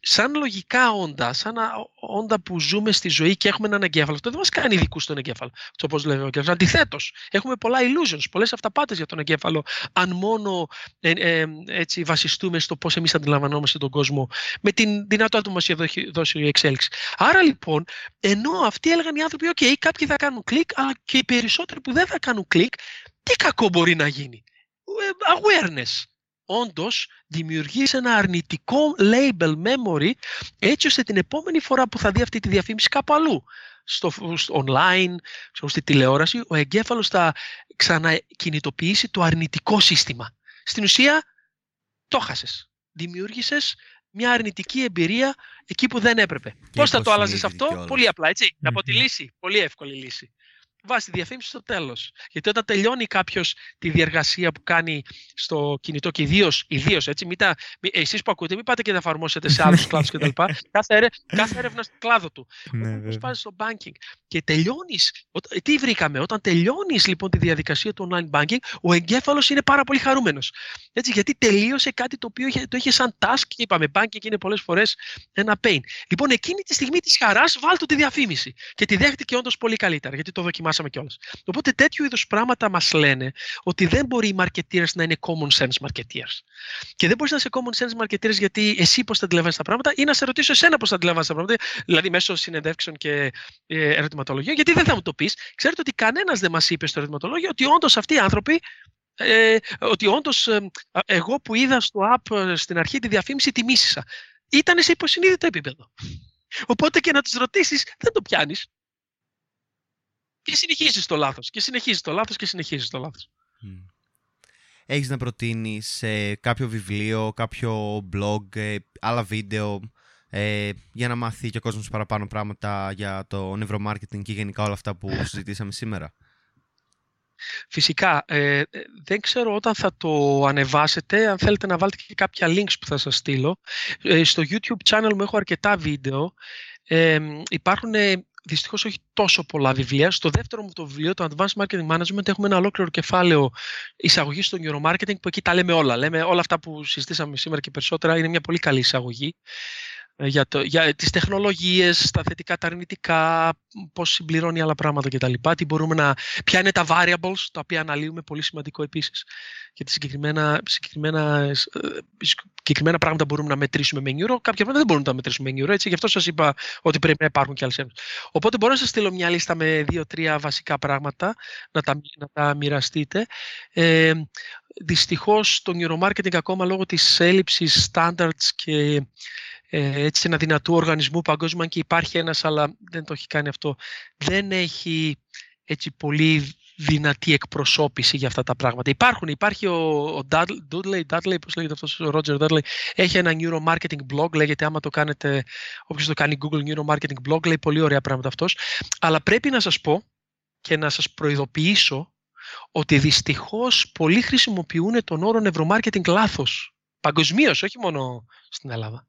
σαν λογικά όντα, σαν όντα που ζούμε στη ζωή και έχουμε έναν εγκέφαλο, αυτό δεν μας κάνει ειδικούς στον εγκέφαλο. Όπως λέμε ο εγκέφαλος. Αντιθέτως, έχουμε πολλά illusions, πολλές αυταπάτες για τον εγκέφαλο, αν μόνο έτσι, βασιστούμε στο πώς εμείς αντιλαμβανόμαστε τον κόσμο, με την δυνατότητα που μας έχει δώσει η εξέλιξη. Άρα λοιπόν, ενώ αυτοί έλεγαν οι άνθρωποι, OK, κάποιοι θα κάνουν κλικ, αλλά και οι περισσότεροι που δεν θα κάνουν κλικ, τι κακό μπορεί να γίνει? Awareness. Όντως, δημιουργείς ένα αρνητικό label memory, έτσι ώστε την επόμενη φορά που θα δει αυτή τη διαφήμιση κάπου αλλού, στο online, στη τηλεόραση, ο εγκέφαλος θα ξανακινητοποιήσει το αρνητικό σύστημα. Στην ουσία, το χάσες. Δημιούργησες μια αρνητική εμπειρία εκεί που δεν έπρεπε. Πώς θα το άλλαζες αυτό? Πολύ απλά, έτσι. Από τη λύση, πολύ εύκολη λύση. Βάζει τη διαφήμιση στο τέλος. Γιατί όταν τελειώνει κάποιος τη διεργασία που κάνει στο κινητό και ιδίως έτσι, εσείς που ακούτε, μην πάτε και να εφαρμόσετε σε άλλους κλάδους κτλ. Κάθε έρευνα στον κλάδο του. Όπως πας στο banking και τελειώνεις. Τι βρήκαμε? Όταν τελειώνεις λοιπόν τη διαδικασία του online banking, ο εγκέφαλος είναι πάρα πολύ χαρούμενος. Έτσι, γιατί τελείωσε κάτι το οποίο το είχε σαν task και είπαμε banking είναι πολλές φορές ένα pain. Λοιπόν, εκείνη τη στιγμή της χαράς βάλτε τη διαφήμιση. Και τη δέχτηκε όντως πολύ καλύτερα, γιατί το δοκιμάσαμε. Οπότε τέτοιου είδους πράγματα μας λένε ότι δεν μπορεί οι marketeers να είναι common sense marketeers. Και δεν μπορείς να είσαι common sense marketeers γιατί εσύ πώς θα αντιλαμβάνεσαι τα πράγματα ή να σε ρωτήσω εσένα πώς θα αντιλαμβάνεσαι τα πράγματα, δηλαδή μέσω συνεντεύξεων και ερωτηματολογίων, γιατί δεν θα μου το πεις. Ξέρετε ότι κανένας δεν μας είπε στο ερωτηματολόγιο ότι όντως αυτοί οι άνθρωποι, ότι όντως εγώ που είδα στο app στην αρχή τη διαφήμιση τη μίσησα. Ήταν σε υποσυνείδητο επίπεδο. Οπότε και να τους ρωτήσεις δεν το πιάνεις. Και συνεχίζεις το λάθος. Έχεις να προτείνεις κάποιο βιβλίο, κάποιο blog, άλλα βίντεο για να μάθει και ο κόσμος παραπάνω πράγματα για το νευρομάρκετινγκ και γενικά όλα αυτά που συζητήσαμε σήμερα? Φυσικά. Δεν ξέρω όταν θα το ανεβάσετε. Αν θέλετε να βάλετε και κάποια links που θα σας στείλω. Στο YouTube channel μου έχω αρκετά βίντεο. Υπάρχουν δυστυχώς όχι τόσο πολλά βιβλία. Στο δεύτερο μου το βιβλίο, το Advanced Marketing Management, έχουμε ένα ολόκληρο κεφάλαιο εισαγωγή στο neuromarketing που εκεί τα λέμε όλα. Λέμε όλα αυτά που συζητήσαμε σήμερα και περισσότερα. Είναι μια πολύ καλή εισαγωγή για τις τεχνολογίες, τα θετικά, τα αρνητικά, πώς συμπληρώνει άλλα πράγματα κτλ. Ποια είναι τα variables, τα οποία αναλύουμε, πολύ σημαντικό επίσης. Γιατί συγκεκριμένα πράγματα μπορούμε να μετρήσουμε με νιούρο, κάποια πράγματα δεν μπορούμε να τα μετρήσουμε με νιούρο, έτσι. Γι' αυτό σας είπα ότι πρέπει να υπάρχουν και άλλες έρευνες. Οπότε μπορώ να σας στείλω μια λίστα με 2-3 βασικά πράγματα, να τα μοιραστείτε. Δυστυχώς το neuromarketing, ακόμα λόγω της έλλειψης standards και έτσι ένα δυνατού οργανισμού παγκόσμιου, αν και υπάρχει ένας, αλλά δεν το έχει κάνει αυτό, δεν έχει έτσι πολύ δυνατή εκπροσώπηση για αυτά τα πράγματα. Υπάρχει ο Dudley, πώς λέγεται αυτός, ο Roger Dudley, έχει ένα neuromarketing blog, λέγεται, άμα το κάνετε, όποιος το κάνει Google neuromarketing blog, λέει πολύ ωραία πράγματα αυτός. Αλλά πρέπει να σας πω και να σας προειδοποιήσω ότι δυστυχώς πολλοί χρησιμοποιούν τον όρο νευρομάρκετινγκ λάθος. Παγκοσμίως, όχι μόνο στην Ελλάδα.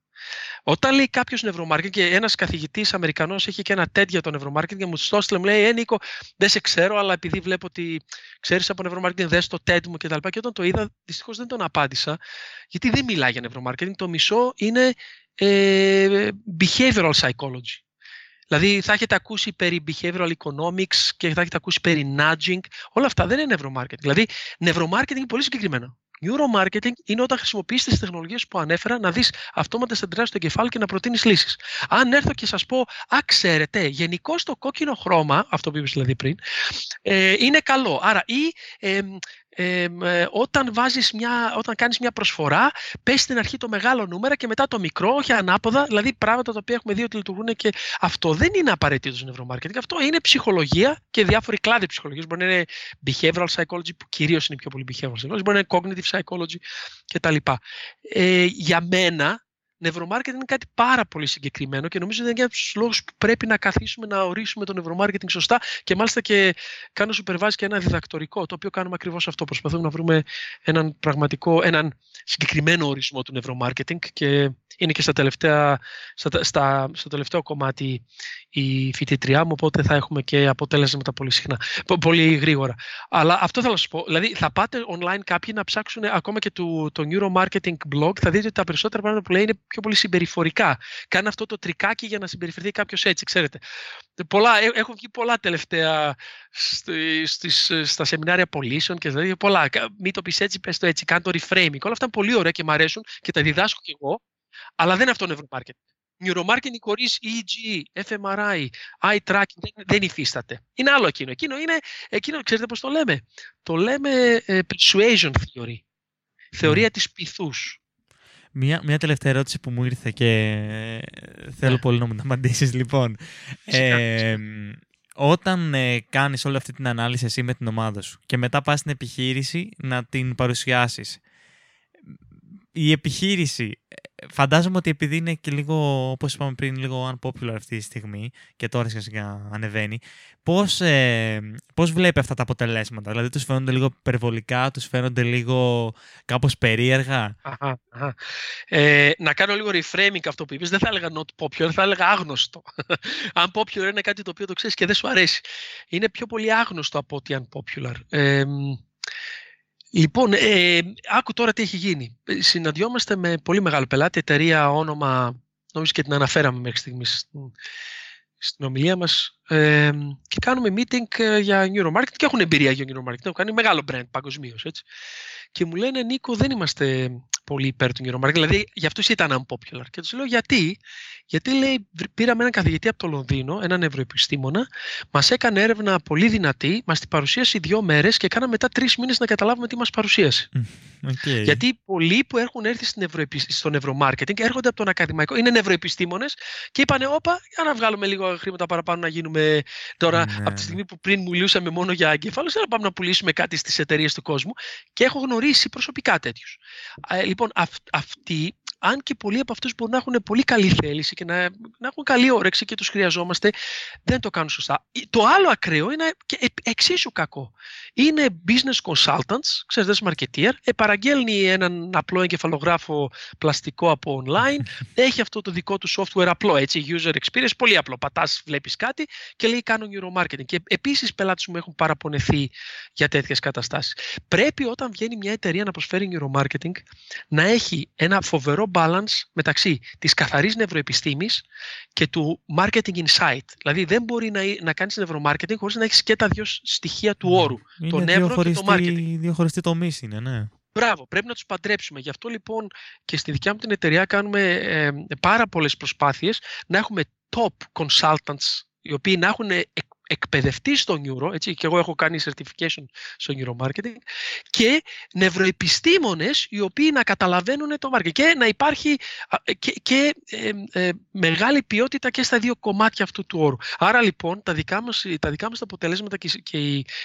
Όταν λέει κάποιος νευρομάρκετινγκ, και ένας καθηγητής Αμερικανός έχει και ένα TED για το νευρομάρκετινγκ, μου το έστειλε, μου λέει: Νίκο, δεν σε ξέρω, αλλά επειδή βλέπω ότι ξέρεις από νευρομάρκετινγκ, δες το TED μου κτλ. Και όταν το είδα, δυστυχώς δεν τον απάντησα, γιατί δεν μιλά για νευρομάρκετινγκ. Το μισό είναι behavioral psychology. Δηλαδή θα έχετε ακούσει περί behavioral economics και θα έχετε ακούσει περί nudging. Όλα αυτά δεν είναι νευρομάρκετινγκ. Δηλαδή, νευρομάρκετινγκ είναι πολύ συγκεκριμένο. Neuromarketing είναι όταν χρησιμοποιείς τις τεχνολογίες που ανέφερα να δεις αυτόματες αντιδράσεις στο εγκεφάλι και να προτείνεις λύσεις. Αν έρθω και σας πω, ξέρετε, γενικώς το κόκκινο χρώμα, αυτό που είπες δηλαδή πριν, είναι καλό. Άρα, όταν κάνεις μια προσφορά, πες στην αρχή το μεγάλο νούμερο και μετά το μικρό, όχι ανάποδα, δηλαδή πράγματα τα οποία έχουμε δει ότι λειτουργούν, και αυτό δεν είναι απαραίτητο νευρομάρκετινγκ. Αυτό είναι ψυχολογία και διάφοροι κλάδοι ψυχολογίας. Μπορεί να είναι behavioral psychology, που κυρίως είναι πιο πολύ behavioral psychology, μπορεί να είναι cognitive psychology κτλ. Για μένα, νευρομάρκετινγκ είναι κάτι πάρα πολύ συγκεκριμένο και νομίζω ότι είναι ένα από τους λόγους που πρέπει να καθίσουμε να ορίσουμε το νευρομάρκετινγκ σωστά, και μάλιστα και κάνω supervise και ένα διδακτορικό, το οποίο κάνουμε ακριβώς αυτό. Προσπαθούμε να βρούμε έναν συγκεκριμένο ορισμό του νευρομάρκετινγκ, και είναι και στο τελευταίο κομμάτι η φοιτητριά μου, οπότε θα έχουμε και αποτέλεσματα πολύ γρήγορα. Αλλά αυτό θέλω να σας πω. Δηλαδή, θα πάτε online κάποιοι να ψάξουν ακόμα και το neuromarketing blog, θα δείτε ότι τα περισσότερα πράγματα που λέει είναι πιο πολύ συμπεριφορικά. Κάνει αυτό το τρικάκι για να συμπεριφερθεί κάποιος έτσι, ξέρετε. Έχουν βγει πολλά τελευταία στα σεμινάρια πωλήσεων και δηλαδή πολλά. Μην το πεις έτσι, πες το έτσι, κάνε το reframing. Όλα αυτά είναι πολύ ωραία και μου αρέσουν και τα διδάσκω κι εγώ, αλλά δεν είναι αυτό νευρομάρκετινγκ. Neuromarketing χωρίς EEG, FMRI, eye tracking δεν υφίσταται. Είναι άλλο εκείνο. Ξέρετε πώς το λέμε. Το λέμε persuasion theory. Θεωρία της πειθούς. Μια τελευταία ερώτηση που μου ήρθε και θέλω πολύ να μου την απαντήσεις, λοιπόν. Όταν κάνεις όλη αυτή την ανάλυση εσύ με την ομάδα σου και μετά πας στην επιχείρηση να την παρουσιάσεις, η επιχείρηση, φαντάζομαι ότι επειδή είναι και λίγο, όπως είπαμε πριν, λίγο unpopular αυτή τη στιγμή και τώρα σιγά ανεβαίνει, πώς βλέπει αυτά τα αποτελέσματα? Δηλαδή, τους φαίνονται λίγο υπερβολικά, τους φαίνονται λίγο κάπως περίεργα? Να κάνω λίγο reframing αυτό που είπες. Δεν θα έλεγα not popular, θα έλεγα άγνωστο. Unpopular είναι κάτι το οποίο το ξέρεις και δεν σου αρέσει. Είναι πιο πολύ άγνωστο από ότι unpopular. Λοιπόν, άκου τώρα τι έχει γίνει. Συναντιόμαστε με πολύ μεγάλο πελάτη, εταιρεία, όνομα, νομίζω και την αναφέραμε μέχρι στιγμής στην ομιλία μας, και κάνουμε meeting για neuromarketing και έχουν εμπειρία για neuromarketing, έχουν κάνει μεγάλο brand παγκοσμίως, έτσι. Και μου λένε, Νίκο, δεν είμαστε πολύ υπέρ του neuromarketing, δηλαδή για αυτούς ήταν unpopular. Και τους λέω γιατί? Γιατί, λέει, πήραμε έναν καθηγητή από το Λονδίνο, έναν νευροεπιστήμονα, μας έκανε έρευνα πολύ δυνατή, μας την παρουσίασε 2 μέρες και κάναμε μετά 3 μήνες να καταλάβουμε τι μας παρουσίασε. Okay. Γιατί πολλοί που έχουν έρθει στο νευρομάρκετινγκ έρχονται από τον ακαδημαϊκό, είναι νευροεπιστήμονες και είπανε, όπα, για να βγάλουμε λίγο χρήματα παραπάνω να γίνουμε τώρα, από τη στιγμή που πριν μιλούσαμε μόνο για εγκεφάλους, να πάμε να πουλήσουμε κάτι στις εταιρείες του κόσμου, και έχω γνωρίσει προσωπικά τέτοιους. Λοιπόν, αυτοί, αν και πολλοί από αυτούς μπορούν να έχουν πολύ καλή θέληση και να έχουν καλή όρεξη και τους χρειαζόμαστε, δεν το κάνουν σωστά. Το άλλο ακραίο είναι και εξίσου κακό. Είναι business consultants, ξέρετε, marketeer, παραγγέλνει έναν απλό εγκεφαλογράφο πλαστικό από online, έχει αυτό το δικό του software απλό, έτσι, user experience, πολύ απλό. Πατάς, βλέπεις κάτι και λέει κάνω neuromarketing. Και επίσης πελάτες μου έχουν παραπονεθεί για τέτοιες καταστάσεις. Πρέπει όταν βγαίνει μια εταιρεία να προσφέρει neuromarketing να έχει ένα φοβερό balance μεταξύ της καθαρής νευροεπιστήμης και του marketing insight. Δηλαδή δεν μπορεί να κάνεις νευροmarketing χωρίς να έχεις και τα δύο στοιχεία του όρου. Είναι το νεύρο και το marketing. Δύο χωριστοί τομείς είναι, ναι. Μπράβο, πρέπει να τους παντρέψουμε. Γι' αυτό λοιπόν και στη δικιά μου την εταιρεία κάνουμε πάρα πολλές προσπάθειες να έχουμε top consultants οι οποίοι να έχουν εκπαιδευτεί στο νιούρο, έτσι, και εγώ έχω κάνει certification στο neuromarketing, και νευροεπιστήμονες οι οποίοι να καταλαβαίνουν το marketing και να υπάρχει και μεγάλη ποιότητα και στα δύο κομμάτια αυτού του όρου. Άρα λοιπόν τα δικά μας τα αποτελέσματα και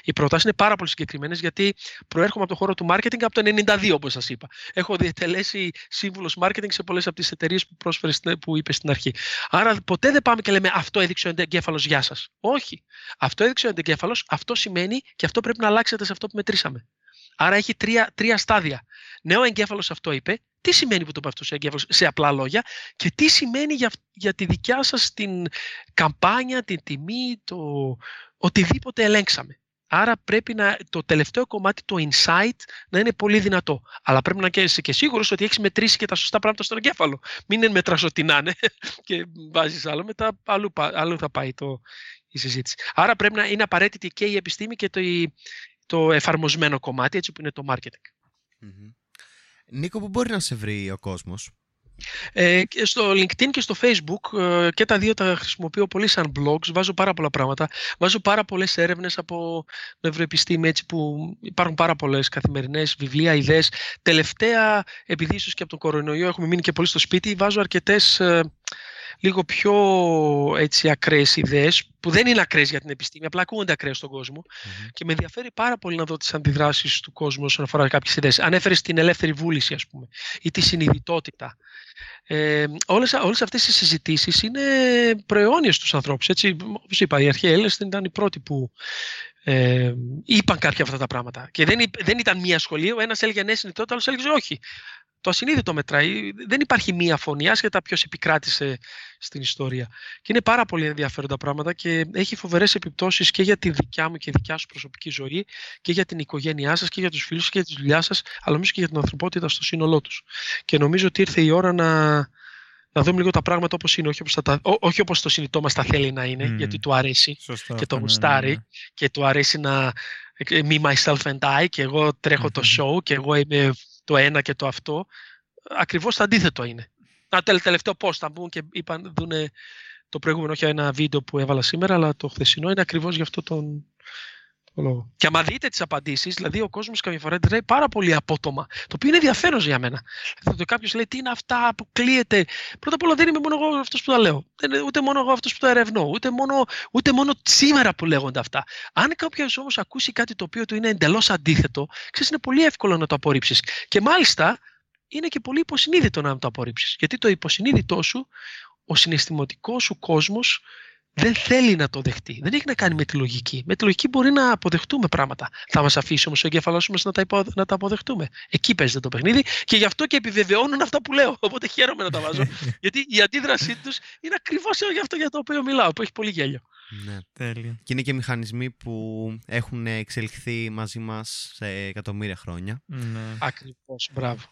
οι προτάσεις είναι πάρα πολύ συγκεκριμένες, γιατί προέρχομαι από το χώρο του marketing από το 1992, όπως σας είπα. Έχω διατελέσει σύμβουλος marketing σε πολλές από τις εταιρείες που είπε στην αρχή. Άρα ποτέ δεν πάμε και λέμε αυτό έδειξε ο εγκέφαλος, γεια σας. Όχι. Αυτό έδειξε ο εγκέφαλος, αυτό σημαίνει και αυτό πρέπει να αλλάξετε σε αυτό που μετρήσαμε. Άρα έχει τρία στάδια. Ναι, ο εγκέφαλος αυτό είπε. Τι σημαίνει που το είπε αυτός ο εγκέφαλος σε απλά λόγια και τι σημαίνει για τη δικιά σας την καμπάνια, την τιμή, το οτιδήποτε ελέγξαμε. Άρα πρέπει το τελευταίο κομμάτι, το insight, να είναι πολύ δυνατό. Αλλά πρέπει να είσαι και σίγουρος ότι έχεις μετρήσει και τα σωστά πράγματα στον εγκέφαλο. Μην μετράς ότι να είναι και βάζεις άλλο, μετά άλλο θα πάει η συζήτηση. Άρα πρέπει να είναι απαραίτητη και η επιστήμη και το εφαρμοσμένο κομμάτι, έτσι που είναι το marketing. Mm-hmm. Νίκο, πού μπορεί να σε βρει ο κόσμος? Στο LinkedIn και στο Facebook, και τα δύο τα χρησιμοποιώ πολύ σαν blogs, βάζω πάρα πολλά πράγματα, βάζω πάρα πολλές έρευνες από νευροεπιστήμη, έτσι που υπάρχουν πάρα πολλές καθημερινές, βιβλία, ιδέες. Τελευταία, επειδή ίσως και από τον κορονοϊό έχουμε μείνει και πολύ στο σπίτι, βάζω αρκετές λίγο πιο έτσι ακραίες ιδέες, που δεν είναι ακραίες για την επιστήμη, απλά ακούγονται ακραίες στον κόσμο. Mm-hmm. Και με ενδιαφέρει πάρα πολύ να δω τις αντιδράσεις του κόσμου όσον αφορά κάποιες ιδέες. Ανέφερες την ελεύθερη βούληση, ας πούμε, ή τη συνειδητότητα. Όλες αυτές οι συζητήσεις είναι προαιώνιες στους ανθρώπους. Έτσι, όπως είπα, οι αρχαίοι Έλληνες δεν ήταν οι πρώτοι που είπαν κάποια αυτά τα πράγματα. Και δεν ήταν μία σχολή, ο ένας έλεγε ναι, συνειδητότητα, ο άλλος έλεγε όχι. Το ασυνείδητο μετράει. Δεν υπάρχει μία φωνή, άσχετα ποιος επικράτησε στην ιστορία. Και είναι πάρα πολύ ενδιαφέροντα πράγματα και έχει φοβερές επιπτώσεις και για τη δικιά μου και δικιά σου προσωπική ζωή και για την οικογένειά σας και για τους φίλους σας και για τη δουλειά σας, αλλά νομίζω και για την ανθρωπότητα στο σύνολό τους. Και νομίζω ότι ήρθε η ώρα να δούμε λίγο τα πράγματα όπως είναι, όχι όπως το συνειτό μας τα θέλει να είναι, γιατί του αρέσει. Σωστά, και το γουστάρει, ναι. Και του αρέσει να me, myself and I και εγώ τρέχω το show και εγώ είμαι το ένα και το αυτό. Ακριβώς το αντίθετο είναι. Τελευταίο post θα μπουν και δούνε το προηγούμενο, όχι ένα βίντεο που έβαλα σήμερα, αλλά το χθεσινό είναι ακριβώς γι' αυτό τον λόγο. Και άμα δείτε τις απαντήσεις, δηλαδή ο κόσμος καμιά φορά αντιδράει πάρα πολύ απότομα, το οποίο είναι ενδιαφέρον για μένα. Δηλαδή κάποιος λέει τι είναι αυτά που κλείεται. Πρώτα απ' όλα δεν είμαι μόνο εγώ αυτός που τα λέω, ούτε μόνο εγώ αυτός που τα ερευνώ, ούτε μόνο σήμερα που λέγονται αυτά. Αν κάποιος όμως ακούσει κάτι το οποίο του είναι εντελώς αντίθετο, ξέρεις, είναι πολύ εύκολο να το απορρίψεις. Και μάλιστα είναι και πολύ υποσυνείδητο να το απορρίψεις. Γιατί το υποσυνείδητό σου, ο συναισθηματικός σου κόσμος, δεν θέλει να το δεχτεί. Δεν έχει να κάνει με τη λογική. Με τη λογική μπορεί να αποδεχτούμε πράγματα. Θα μας αφήσει όμως ο εγκέφαλός μας να τα αποδεχτούμε. Εκεί παίζεται το παιχνίδι και γι' αυτό και επιβεβαιώνουν αυτά που λέω. Οπότε χαίρομαι να τα βάζω. Γιατί η αντίδρασή τους είναι ακριβώς γι' αυτό για το οποίο μιλάω, που έχει πολύ γέλιο. Ναι, τέλεια. Και είναι και μηχανισμοί που έχουν εξελιχθεί μαζί μας σε εκατομμύρια χρόνια. Ναι. Ακριβώς, μπράβο.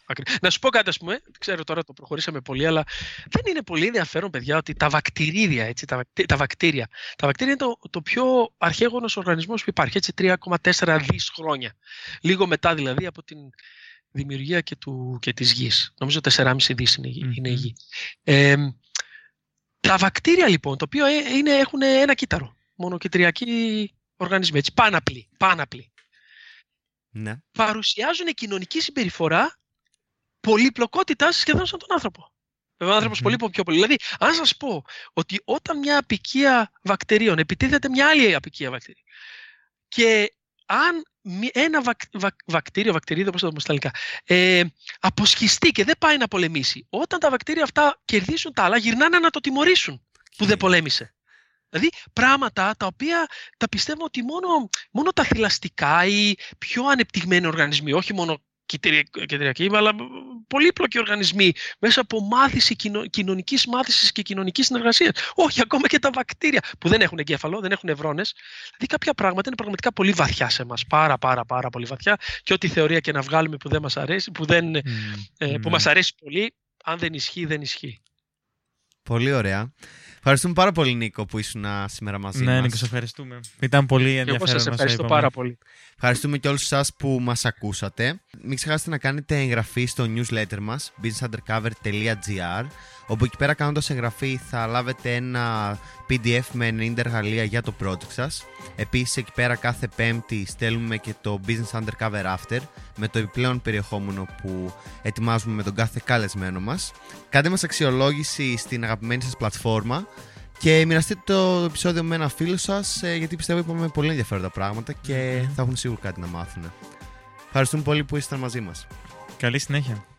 Να σου πω κάτι, ας πούμε, ξέρω τώρα το προχωρήσαμε πολύ, αλλά δεν είναι πολύ ενδιαφέρον, παιδιά, ότι τα βακτηρίδια, έτσι, τα βακτήρια είναι το πιο αρχαίγονος οργανισμός που υπάρχει, έτσι, 3,4 δις χρόνια. Λίγο μετά δηλαδή από την δημιουργία και της γης. Νομίζω 4,5 δις είναι η γη. Τα βακτήρια λοιπόν, το οποίο έχουν ένα κύτταρο, μονοκυτριακοί οργανισμοί, έτσι, πάναπλοι. Ναι. Παρουσιάζουν κοινωνική συμπεριφορά πολυπλοκότητας σχεδόν σαν τον άνθρωπο. Ο άνθρωπος πολύ πιο πολύ. Δηλαδή, αν σας πω ότι όταν μια αποικία βακτηρίων επιτίθεται μια άλλη αποικία βακτηρίων και αν ένα βακτήριο, βακτηρίδιο, πώς θα το πούμε στα ελληνικά, αποσχιστεί και δεν πάει να πολεμήσει. Όταν τα βακτήρια αυτά κερδίσουν τα άλλα, γυρνάνε να το τιμωρήσουν που δεν πολέμησε. Δηλαδή πράγματα τα οποία τα πιστεύω ότι μόνο τα θηλαστικά ή πιο ανεπτυγμένοι οργανισμοί, όχι μόνο κεντριακοί, αλλά πολύπλοκοι οργανισμοί μέσα από μάθηση, κοινωνικής μάθησης και κοινωνικής συνεργασίας. Όχι, ακόμα και τα βακτήρια που δεν έχουν εγκέφαλο, δεν έχουν νευρώνες. Δηλαδή κάποια πράγματα είναι πραγματικά πολύ βαθιά σε μας. Πάρα πολύ βαθιά. Και ό,τι θεωρία και να βγάλουμε που δεν μας αρέσει, που μας αρέσει πολύ, αν δεν ισχύει, δεν ισχύει. Πολύ ωραία. Ευχαριστούμε πάρα πολύ, Νίκο, που ήσουν σήμερα μαζί μας. Ναι, Νίκο, σε ευχαριστούμε. Ήταν πολύ ενδιαφέρον. Σας ευχαριστώ πάρα πολύ. Ευχαριστούμε και όλους εσάς που μας ακούσατε. Μην ξεχάσετε να κάνετε εγγραφή στο newsletter μας, businessundercover.gr, όπου εκεί πέρα κάνοντας εγγραφή θα λάβετε ένα PDF με 90 εργαλεία για το project σας. Επίσης, εκεί πέρα κάθε Πέμπτη στέλνουμε και το Business Undercover After, με το επιπλέον περιεχόμενο που ετοιμάζουμε με τον κάθε καλεσμένο μας. Κάντε μας αξιολόγηση στην αγαπημένη σας πλατφόρμα και μοιραστείτε το επεισόδιο με ένα φίλο σας, γιατί πιστεύω είπαμε πολύ ενδιαφέροντα πράγματα και θα έχουν σίγουρα κάτι να μάθουν. Ευχαριστούμε πολύ που ήσασταν μαζί μας. Καλή συνέχεια.